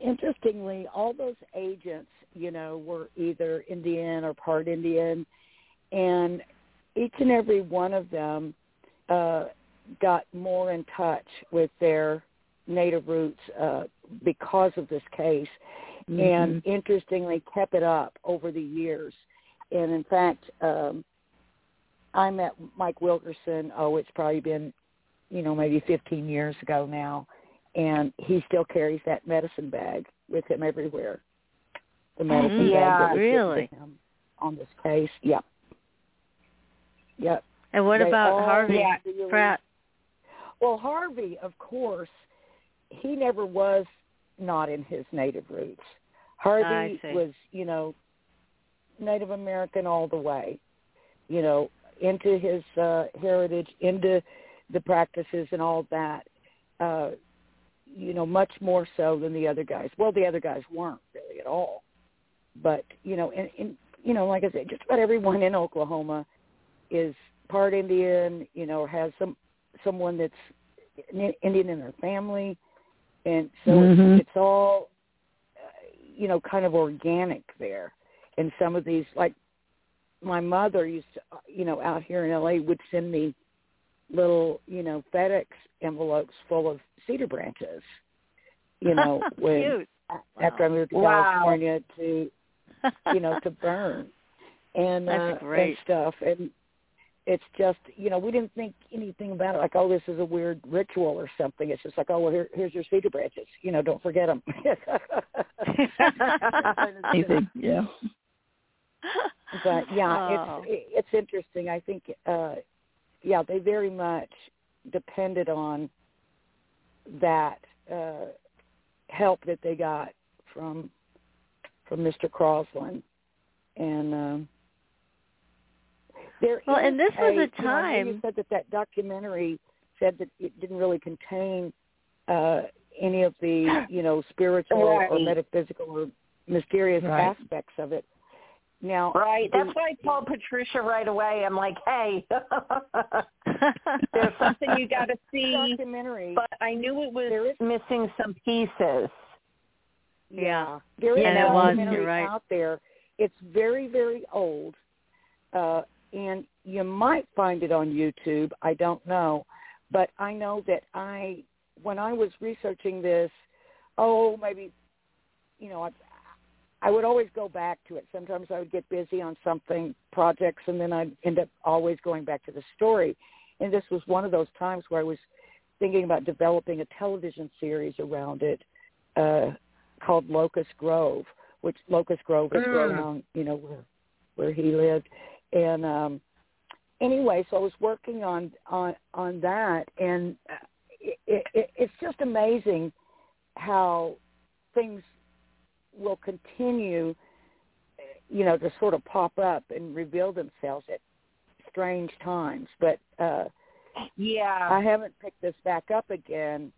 interestingly, all those agents, you know, were either Indian or part Indian, and each and every one of them uh, got more in touch with their native roots uh, because of this case, mm-hmm. and interestingly kept it up over the years. And in fact, um, I met Mike Wilkerson, oh, it's probably been, you know, maybe fifteen years ago now, and he still carries that medicine bag with him everywhere. The medicine mm, yeah, bag that was really on this case. Yeah. Yep. And what they about Harvey really, Pratt? Well, Harvey, of course, he never was not in his native roots. Harvey was, you know, Native American all the way, you know, into his uh, heritage, into the practices and all that, uh, you know, much more so than the other guys. Well, the other guys weren't really at all. But, you know, and, and you know, like I said, just about everyone in Oklahoma is part Indian, you know, or has some someone that's Indian in their family. And so mm-hmm. it's, it's all, uh, you know, kind of organic there. And some of these, like my mother used to, you know, out here in L A would send me little, you know, FedEx envelopes full of cedar branches, you know, when, after wow. I moved to wow. California to, you know, to burn and, uh, and stuff. And it's just, you know, we didn't think anything about it, like, oh, this is a weird ritual or something. It's just like, oh, well, here, here's your cedar branches. You know, don't forget them. yeah. But, yeah, oh. it's, it's interesting. I think, uh, yeah, they very much depended on that uh, help that they got from from Mister Crosland. And um, there well, is and this a, was a time. You know, you said that that documentary said that it didn't really contain uh, any of the, you know, spiritual right. or metaphysical or mysterious right. aspects of it. Now, right. That's why I called Patricia right away. I'm like, hey, there's something you got to see. Documentary. But I knew it was there is, missing some pieces. Yeah. There is and a documentary was, right. out there. It's very, very old, uh, and you might find it on YouTube. I don't know. But I know that I, when I was researching this, oh, maybe, you know, I I would always go back to it. Sometimes I would get busy on something, projects, and then I'd end up always going back to the story. And this was one of those times where I was thinking about developing a television series around it uh, called Locust Grove, which Locust Grove is mm. around, you know, where, where he lived. And um, anyway, so I was working on, on, on that, and it, it, it's just amazing how things – will continue, you know, to sort of pop up and reveal themselves at strange times. But uh, yeah, I haven't picked this back up again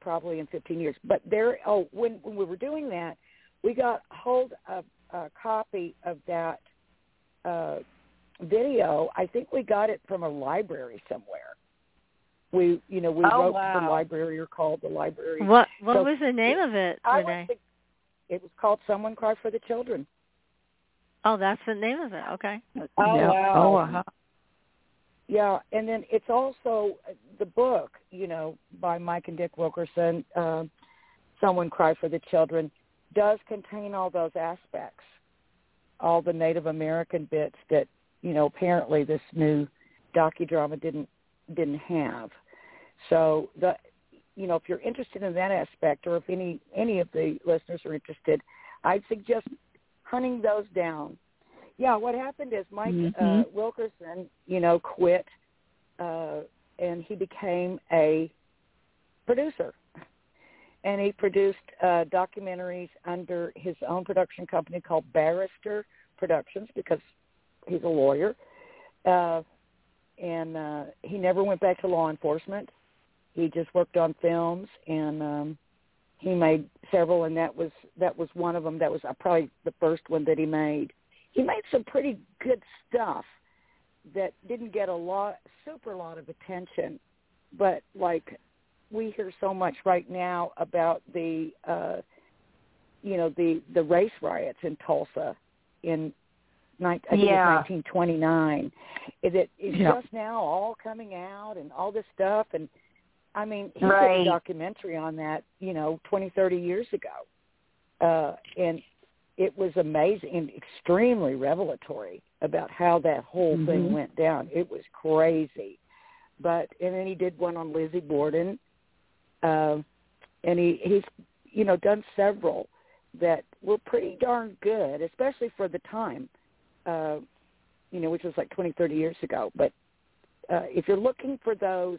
probably in fifteen years. But there, oh, when, when we were doing that, we got hold of a copy of that uh, video. I think we got it from a library somewhere. We, you know, we oh, wrote wow. to the library or called the library. What What so was the name it, of it, Renee? It was called Someone Cry for the Children. Oh, that's the name of it. Okay. Oh, wow. Oh, uh-huh. Yeah, and then it's also the book, you know, by Mike and Dick Wilkerson, uh, Someone Cry for the Children, does contain all those aspects, all the Native American bits that, you know, apparently this new docudrama didn't didn't have. So the... You know, if you're interested in that aspect, or if any any of the listeners are interested, I'd suggest hunting those down. Yeah, what happened is Mike mm-hmm. uh, Wilkerson, you know, quit, uh, and he became a producer, and he produced uh, documentaries under his own production company called Barrister Productions because he's a lawyer, uh, and uh, he never went back to law enforcement. He just worked on films, and um, he made several, and that was that was one of them. That was probably the first one that he made. He made some pretty good stuff that didn't get a lot, super lot of attention, but like we hear so much right now about the, uh, you know, the, the race riots in Tulsa in I think yeah. it was nineteen twenty-nine. Is it it's yeah. just now all coming out and all this stuff and. I mean, he right. did a documentary on that, you know, twenty, thirty years ago. Uh, and it was amazing and extremely revelatory about how that whole mm-hmm. thing went down. It was crazy. But, and then he did one on Lizzie Borden. Uh, and he, he's, you know, done several that were pretty darn good, especially for the time. Uh, you know, which was like twenty, thirty years ago. But uh, if you're looking for those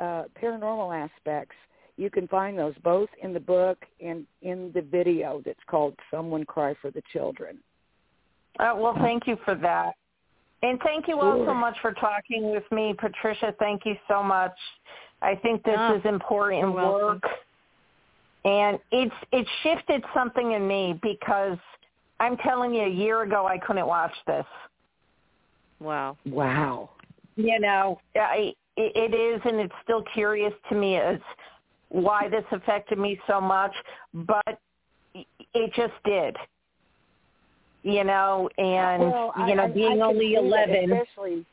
uh, paranormal aspects, you can find those both in the book and in the video that's called Someone Cry for the Children. Uh, well, thank you for that. And thank you all so much for talking with me. Patricia, thank you so much. I think this yeah. is important work. And it's it shifted something in me, because I'm telling you, a year ago I couldn't watch this. Wow. Wow. You know, I, it is, and it's still curious to me as why this affected me so much, but it just did. You know, and, well, you know, I, being I only eleven. Especially,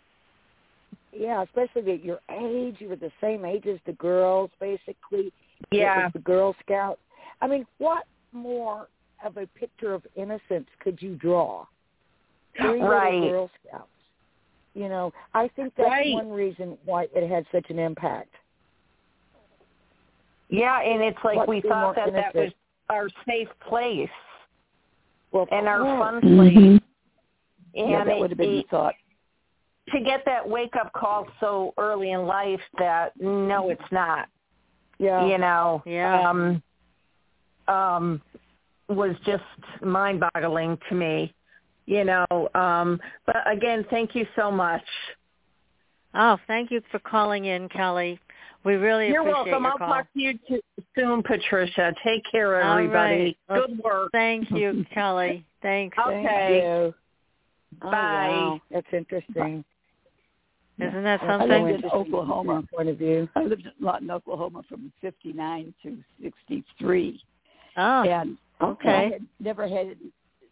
yeah, especially at your age. You were the same age as the girls, basically. Yeah. The Girl Scouts. I mean, what more of a picture of innocence could you draw? Three right. little Girl Scouts. You know, I think that's right. one reason why it had such an impact. Yeah, and it's like what we thought that innocent? that was our safe place. Well, and our yeah. fun place. Mm-hmm. And yeah, that would have been the thought. To get that wake-up call so early in life that, no, it's not. Yeah. You know, yeah. um, um, was just mind-boggling to me, you know. Um, but, again, thank you so much. Oh, thank you for calling in, Kelly. We really You're appreciate welcome. your I'll call. Talk to you too soon, Patricia. Take care, everybody. All right. Good well, work. Thank you, Kelly. Thanks. Okay. Thank you. Bye. Oh, wow. That's interesting. Isn't that something? I lived in Oklahoma. Point of view. I lived a lot in Oklahoma from fifty-nine to sixty-three. Oh. And okay. I had never had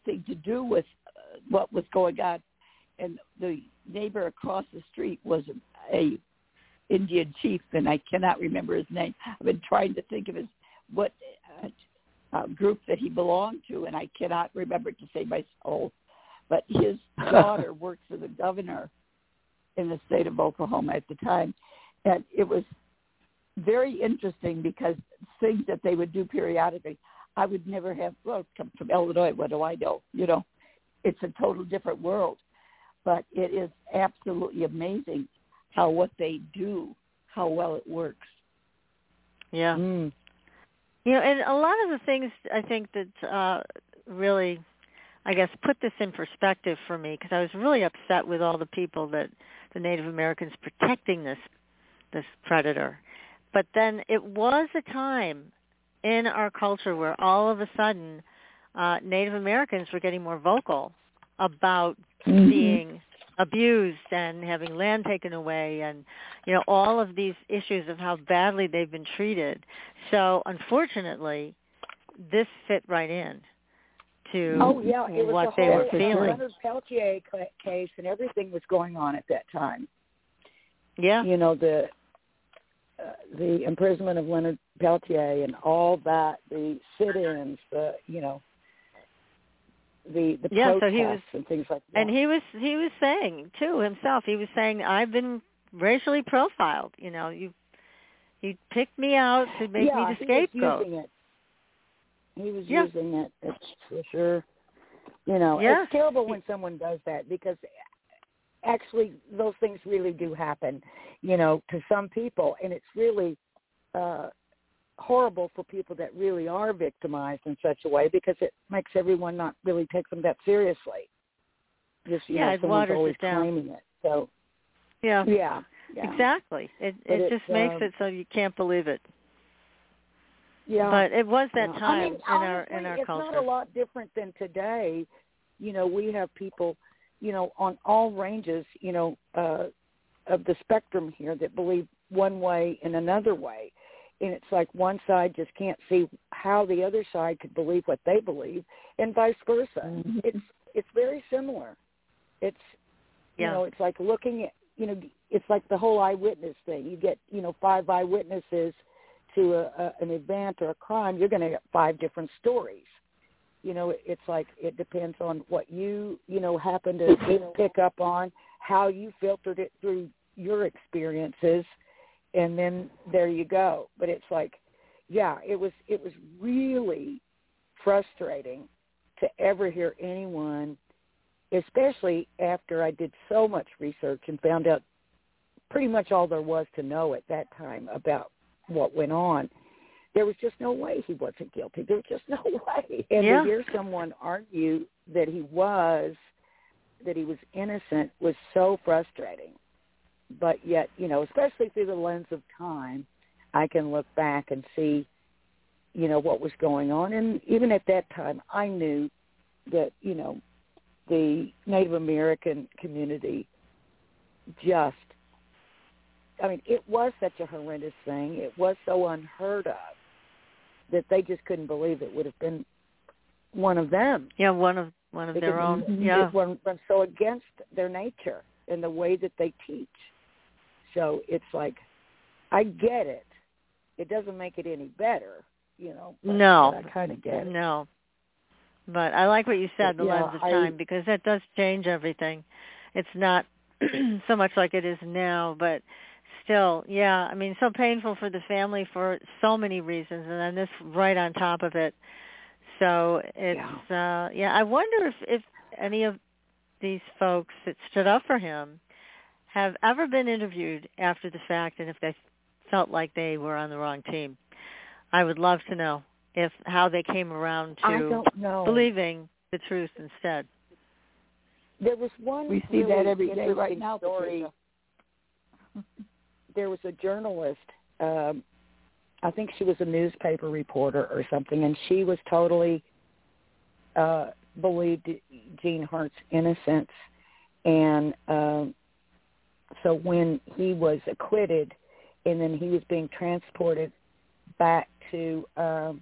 anything to do with uh, what was going on, and the neighbor across the street was a Indian chief, and I cannot remember his name. I've been trying to think of his what uh, uh, group that he belonged to, and I cannot remember to save my soul. But his daughter worked for the governor in the state of Oklahoma at the time, and it was very interesting because things that they would do periodically, I would never have. Well, come from Illinois, what do I know? You know, it's a total different world, but it is absolutely amazing how what they do, how well it works. Yeah. Mm. You know, and a lot of the things I think that uh, really, I guess, put this in perspective for me, because I was really upset with all the people that the Native Americans protecting this this predator. But then it was a time in our culture where all of a sudden uh, Native Americans were getting more vocal about mm-hmm. being abused and having land taken away, and you know, all of these issues of how badly they've been treated. So unfortunately, this fit right in to oh, yeah. it was what the they whole, were feeling. The Leonard Peltier case and everything was going on at that time. Yeah, you know, the uh, the imprisonment of Leonard Peltier and all that, the sit-ins, the you know. The, the yeah, protests so he was, and things like that. And he was he was saying too himself. He was saying, "I've been racially profiled. You know, you you picked me out to make yeah, me the scapegoat." He was using it. He was yeah. using it it's for sure. You know, yeah. it's terrible when someone does that, because actually those things really do happen. You know, to some people, and it's really uh, horrible for people that really are victimized in such a way, because it makes everyone not really take them that seriously. Just, you yeah, know, someone's always it claiming it. So, yeah, yeah, yeah. exactly. It it, it just um, makes it so you can't believe it. Yeah, but it was that yeah. time I mean, in honestly, our in our it's culture. It's not a lot different than today. You know, we have people, you know, on all ranges, you know, uh, of the spectrum here that believe one way and another way. And it's like one side just can't see how the other side could believe what they believe, and vice versa. Mm-hmm. It's it's very similar. It's yeah. you know, it's like looking at you know, it's like the whole eyewitness thing. You get you know five eyewitnesses to a, a, an event or a crime, you're going to get five different stories. You know, it, it's like it depends on what you you know happen to pick up on, how you filtered it through your experiences. And then there you go. But it's like, yeah, it was it was really frustrating to ever hear anyone especially after I did so much research and found out pretty much all there was to know at that time about what went on. There was just no way he wasn't guilty. There was just no way. And yeah. to hear someone argue that he was, that he was innocent, was so frustrating. But yet, you know, especially through the lens of time, I can look back and see, you know, what was going on. And even at that time, I knew that, you know, the Native American community just, I mean, it was such a horrendous thing. It was so unheard of that they just couldn't believe it would have been one of them. Yeah, one of one of they their own. Yeah, one, one so against their nature and the way that they teach. So it's like, I get it. It doesn't make it any better, you know. But, no, but I kind of get it. No, but I like what you said, but, the lens know, of time, I, because that does change everything. It's not so much like it is now, but still, yeah. I mean, so painful for the family for so many reasons, and then this right on top of it. So it's yeah. Uh, yeah I wonder if, if any of these folks that stood up for him have ever been interviewed after the fact, and if they felt like they were on the wrong team. I would love to know if how they came around to believing the truth instead. There was one. We see really that every day right now. Story. There was a journalist. Um, I think she was a newspaper reporter or something, and she was totally uh, believed Gene Hart's innocence. And um, so when he was acquitted, and then he was being transported back to um,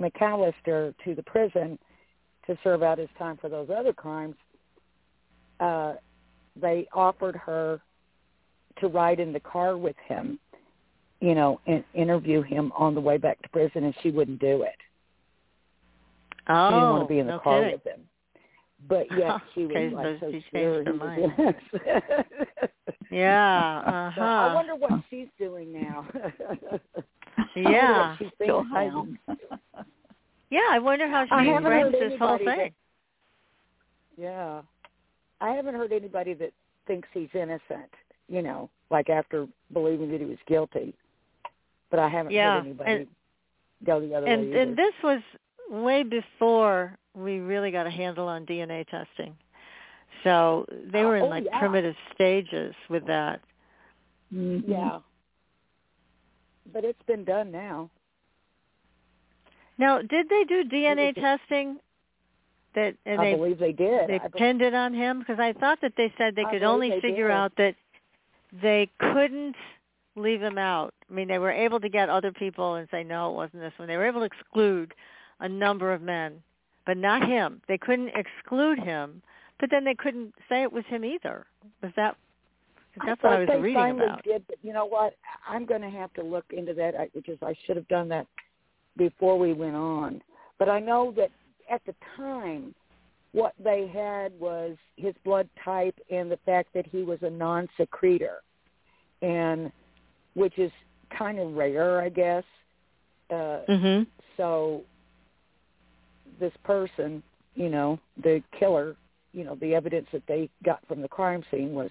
McAllister to the prison to serve out his time for those other crimes, uh, they offered her to ride in the car with him, you know, and interview him on the way back to prison, and she wouldn't do it. Oh, she didn't want to be in the okay. car with him. But yeah, she was okay, like, so, so sure he was innocent. Yeah, uh-huh. So I wonder what she's doing now. Yeah. She's still hiding. Yeah, I wonder how she frames this whole thing. That, yeah. I haven't heard anybody that thinks he's innocent, you know, like after believing that he was guilty. But I haven't yeah. heard anybody and, go the other and, way. And this was way before we really got a handle on D N A testing. So they were in oh, like yeah. primitive stages with that. Mm-hmm. Yeah. But it's been done now. Now, did they do D N A testing? That, and I they, believe they did. They depended on him? Because I thought that they said they could only they figure did. out that they couldn't leave him out. I mean, they were able to get other people and say, no, it wasn't this one. They were able to exclude a number of men, but not him. They couldn't exclude him, but then they couldn't say it was him either. Was that? That's I what I was reading about. Did, but you know what? I'm going to have to look into that, because I should have done that before we went on. But I know that at the time, what they had was his blood type and the fact that he was a non-secretor, and which is kind of rare, I guess. Uh, mm-hmm. So this person, you know, the killer, you know, the evidence that they got from the crime scene was,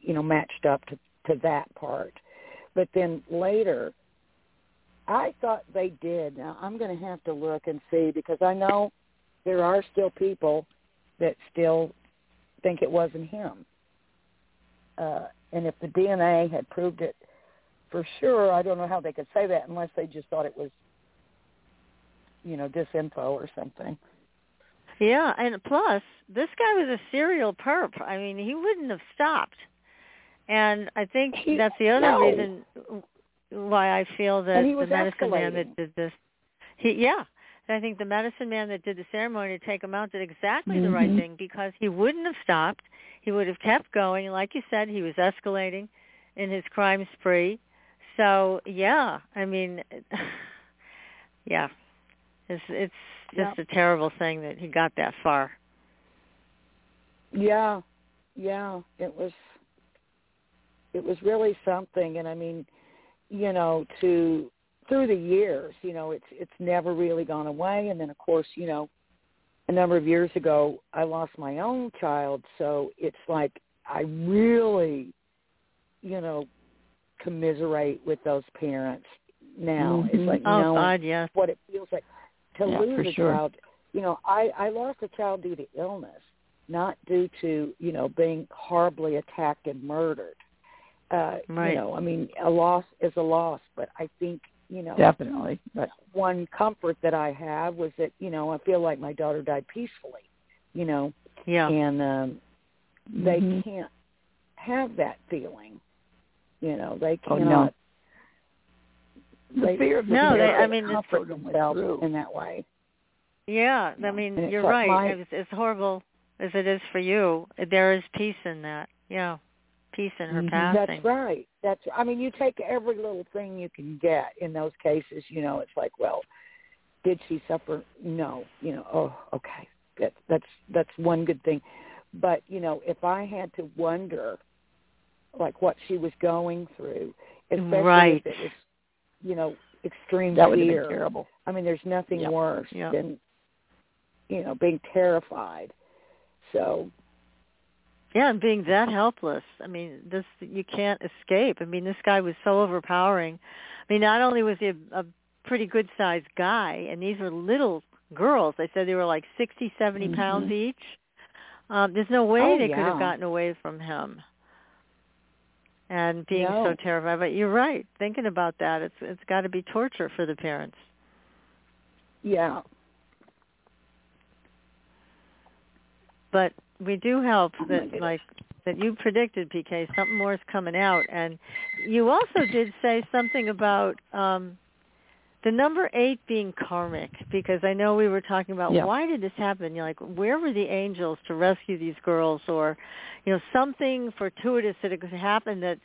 you know, matched up to, to that part. But then later, I thought they did. Now, I'm going to have to look and see, because I know there are still people that still think it wasn't him. Uh, and if the D N A had proved it for sure, I don't know how they could say that unless they just thought it was, you know, disinfo or something. Yeah, and plus, this guy was a serial perp. I mean, he wouldn't have stopped. And I think he, that's the other no. reason why I feel that the medicine escalating. man that did this, he, yeah, and I think the medicine man that did the ceremony to take him out did exactly mm-hmm. the right thing, because he wouldn't have stopped. He would have kept going. Like you said, he was escalating in his crime spree. So, yeah, I mean, yeah. It's it's just yep. a terrible thing that he got that far. Yeah, yeah, it was it was really something, and I mean, you know, to through the years, you know, it's it's never really gone away, and then of course, you know, a number of years ago, I lost my own child, so it's like I really, you know, commiserate with those parents now. Mm-hmm. It's like oh, knowing God, yes. what it feels like to yeah, lose a sure. child. You know, I, I lost a child due to illness, not due to, you know, being horribly attacked and murdered. Uh, right. You know, I mean, a loss is a loss, but I think, you know, definitely. But one comfort that I have was that, you know, I feel like my daughter died peacefully, you know, yeah. and um, they mm-hmm. can't have that feeling, you know, they cannot. Oh, no. The they, fear of the no, fear they, I mean, comfort themselves in that way. Yeah, I mean, and you're like right. My, it's, it's horrible as it is for you. There is peace in that. Yeah, peace in her passing. That's right. That's. I mean, you take every little thing you can get in those cases. You know, it's like, well, did she suffer? No. You know, oh, okay. That, that's that's one good thing. But, you know, if I had to wonder, like, what she was going through, especially right. if it was, you know, extreme that fear. That would have been terrible. I mean, there's nothing yep. worse yep. than... you know, being terrified. So. Yeah, and being that helpless. I mean, this you can't escape. I mean, this guy was so overpowering. I mean, not only was he a, a pretty good-sized guy, and these were little girls. They said they were like sixty, seventy mm-hmm. pounds each. Um, there's no way oh, they yeah. could have gotten away from him. And being no. so terrified. But you're right. Thinking about that, it's it's got to be torture for the parents. Yeah. But we do hope that, oh like, that you predicted, P K, something more is coming out. And you also did say something about um, the number eight being karmic, because I know we were talking about yeah. why did this happen? You're like, where were the angels to rescue these girls? Or, you know, something fortuitous that could happen that,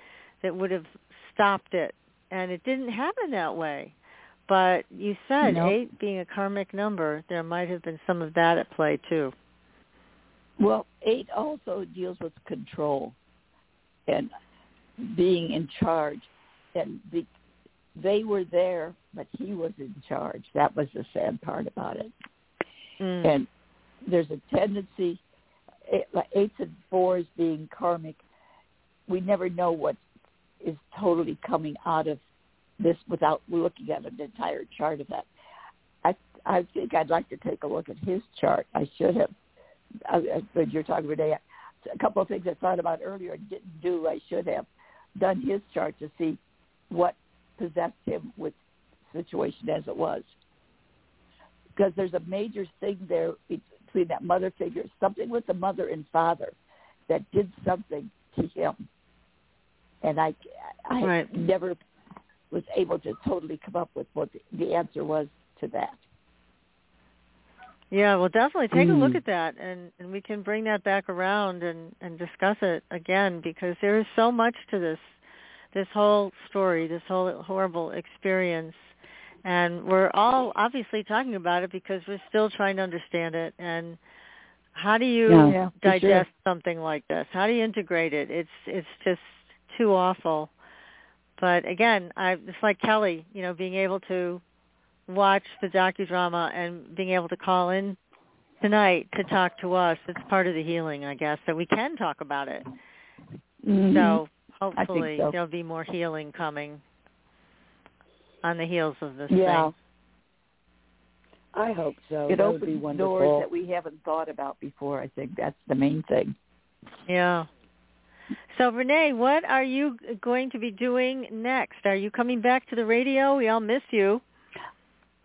that would have stopped it. And it didn't happen that way. But you said nope. eight being a karmic number, there might have been some of that at play, too. Well, eight also deals with control and being in charge. And the, they were there, but he was in charge. That was the sad part about it. Mm. And there's a tendency, eights and fours being karmic, we never know what is totally coming out of this without looking at an entire chart of that. I, I think I'd like to take a look at his chart. I should have. But you're talking today. A couple of things I thought about earlier and didn't do. I should have done his chart to see what possessed him with the situation as it was. Because there's a major thing there between that mother figure, something with the mother and father that did something to him. And I, I right. never was able to totally come up with what the answer was to that. Yeah, well, definitely take a look at that, and, and we can bring that back around and, and discuss it again, because there is so much to this, this whole story, this whole horrible experience, and we're all obviously talking about it because we're still trying to understand it, and how do you yeah, yeah, digest sure. something like this? How do you integrate it? It's it's just too awful. But again, I it's like Kelly, you know, being able to watch the docudrama and being able to call in tonight to talk to us. It's part of the healing, I guess, that we can talk about it. Mm-hmm. So hopefully so. there'll be more healing coming on the heels of this yeah. thing. I hope so. It that opens doors wonderful. that we haven't thought about before. I think that's the main thing. Yeah. So, Renee, what are you going to be doing next? Are you coming back to the radio? We all miss you.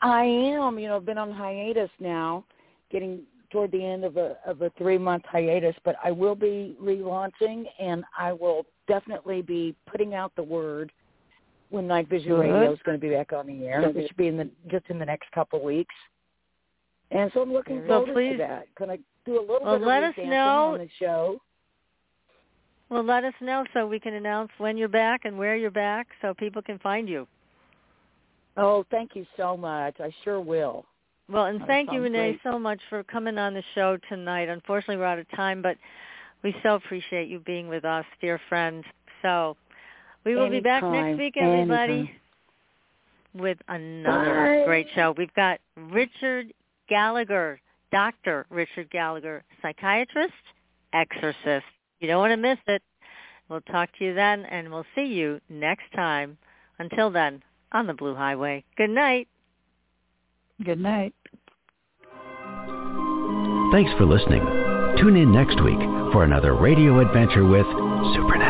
I am, you know, I've been on hiatus now, getting toward the end of a of a three-month hiatus, but I will be relaunching, and I will definitely be putting out the word when Night Vision Good. Radio is going to be back on the air. It should be in the just in the next couple of weeks. And so I'm looking so forward please, to that. Can I do a little well, bit of let us know, on the show? Well, let us know so we can announce when you're back and where you're back so people can find you. Oh, thank you so much. I sure will. Well, and thank you, Renee, great. so much for coming on the show tonight. Unfortunately, we're out of time, but we so appreciate you being with us, dear friend. So we will Anytime. be back next week, everybody, Anytime. with another Bye. great show. We've got Richard Gallagher, Doctor Richard Gallagher, psychiatrist, exorcist. You don't want to miss it. We'll talk to you then, and we'll see you next time. Until then, on the Blue Highway. Good night. Good night. Thanks for listening. Tune in next week for another radio adventure with Supernatural.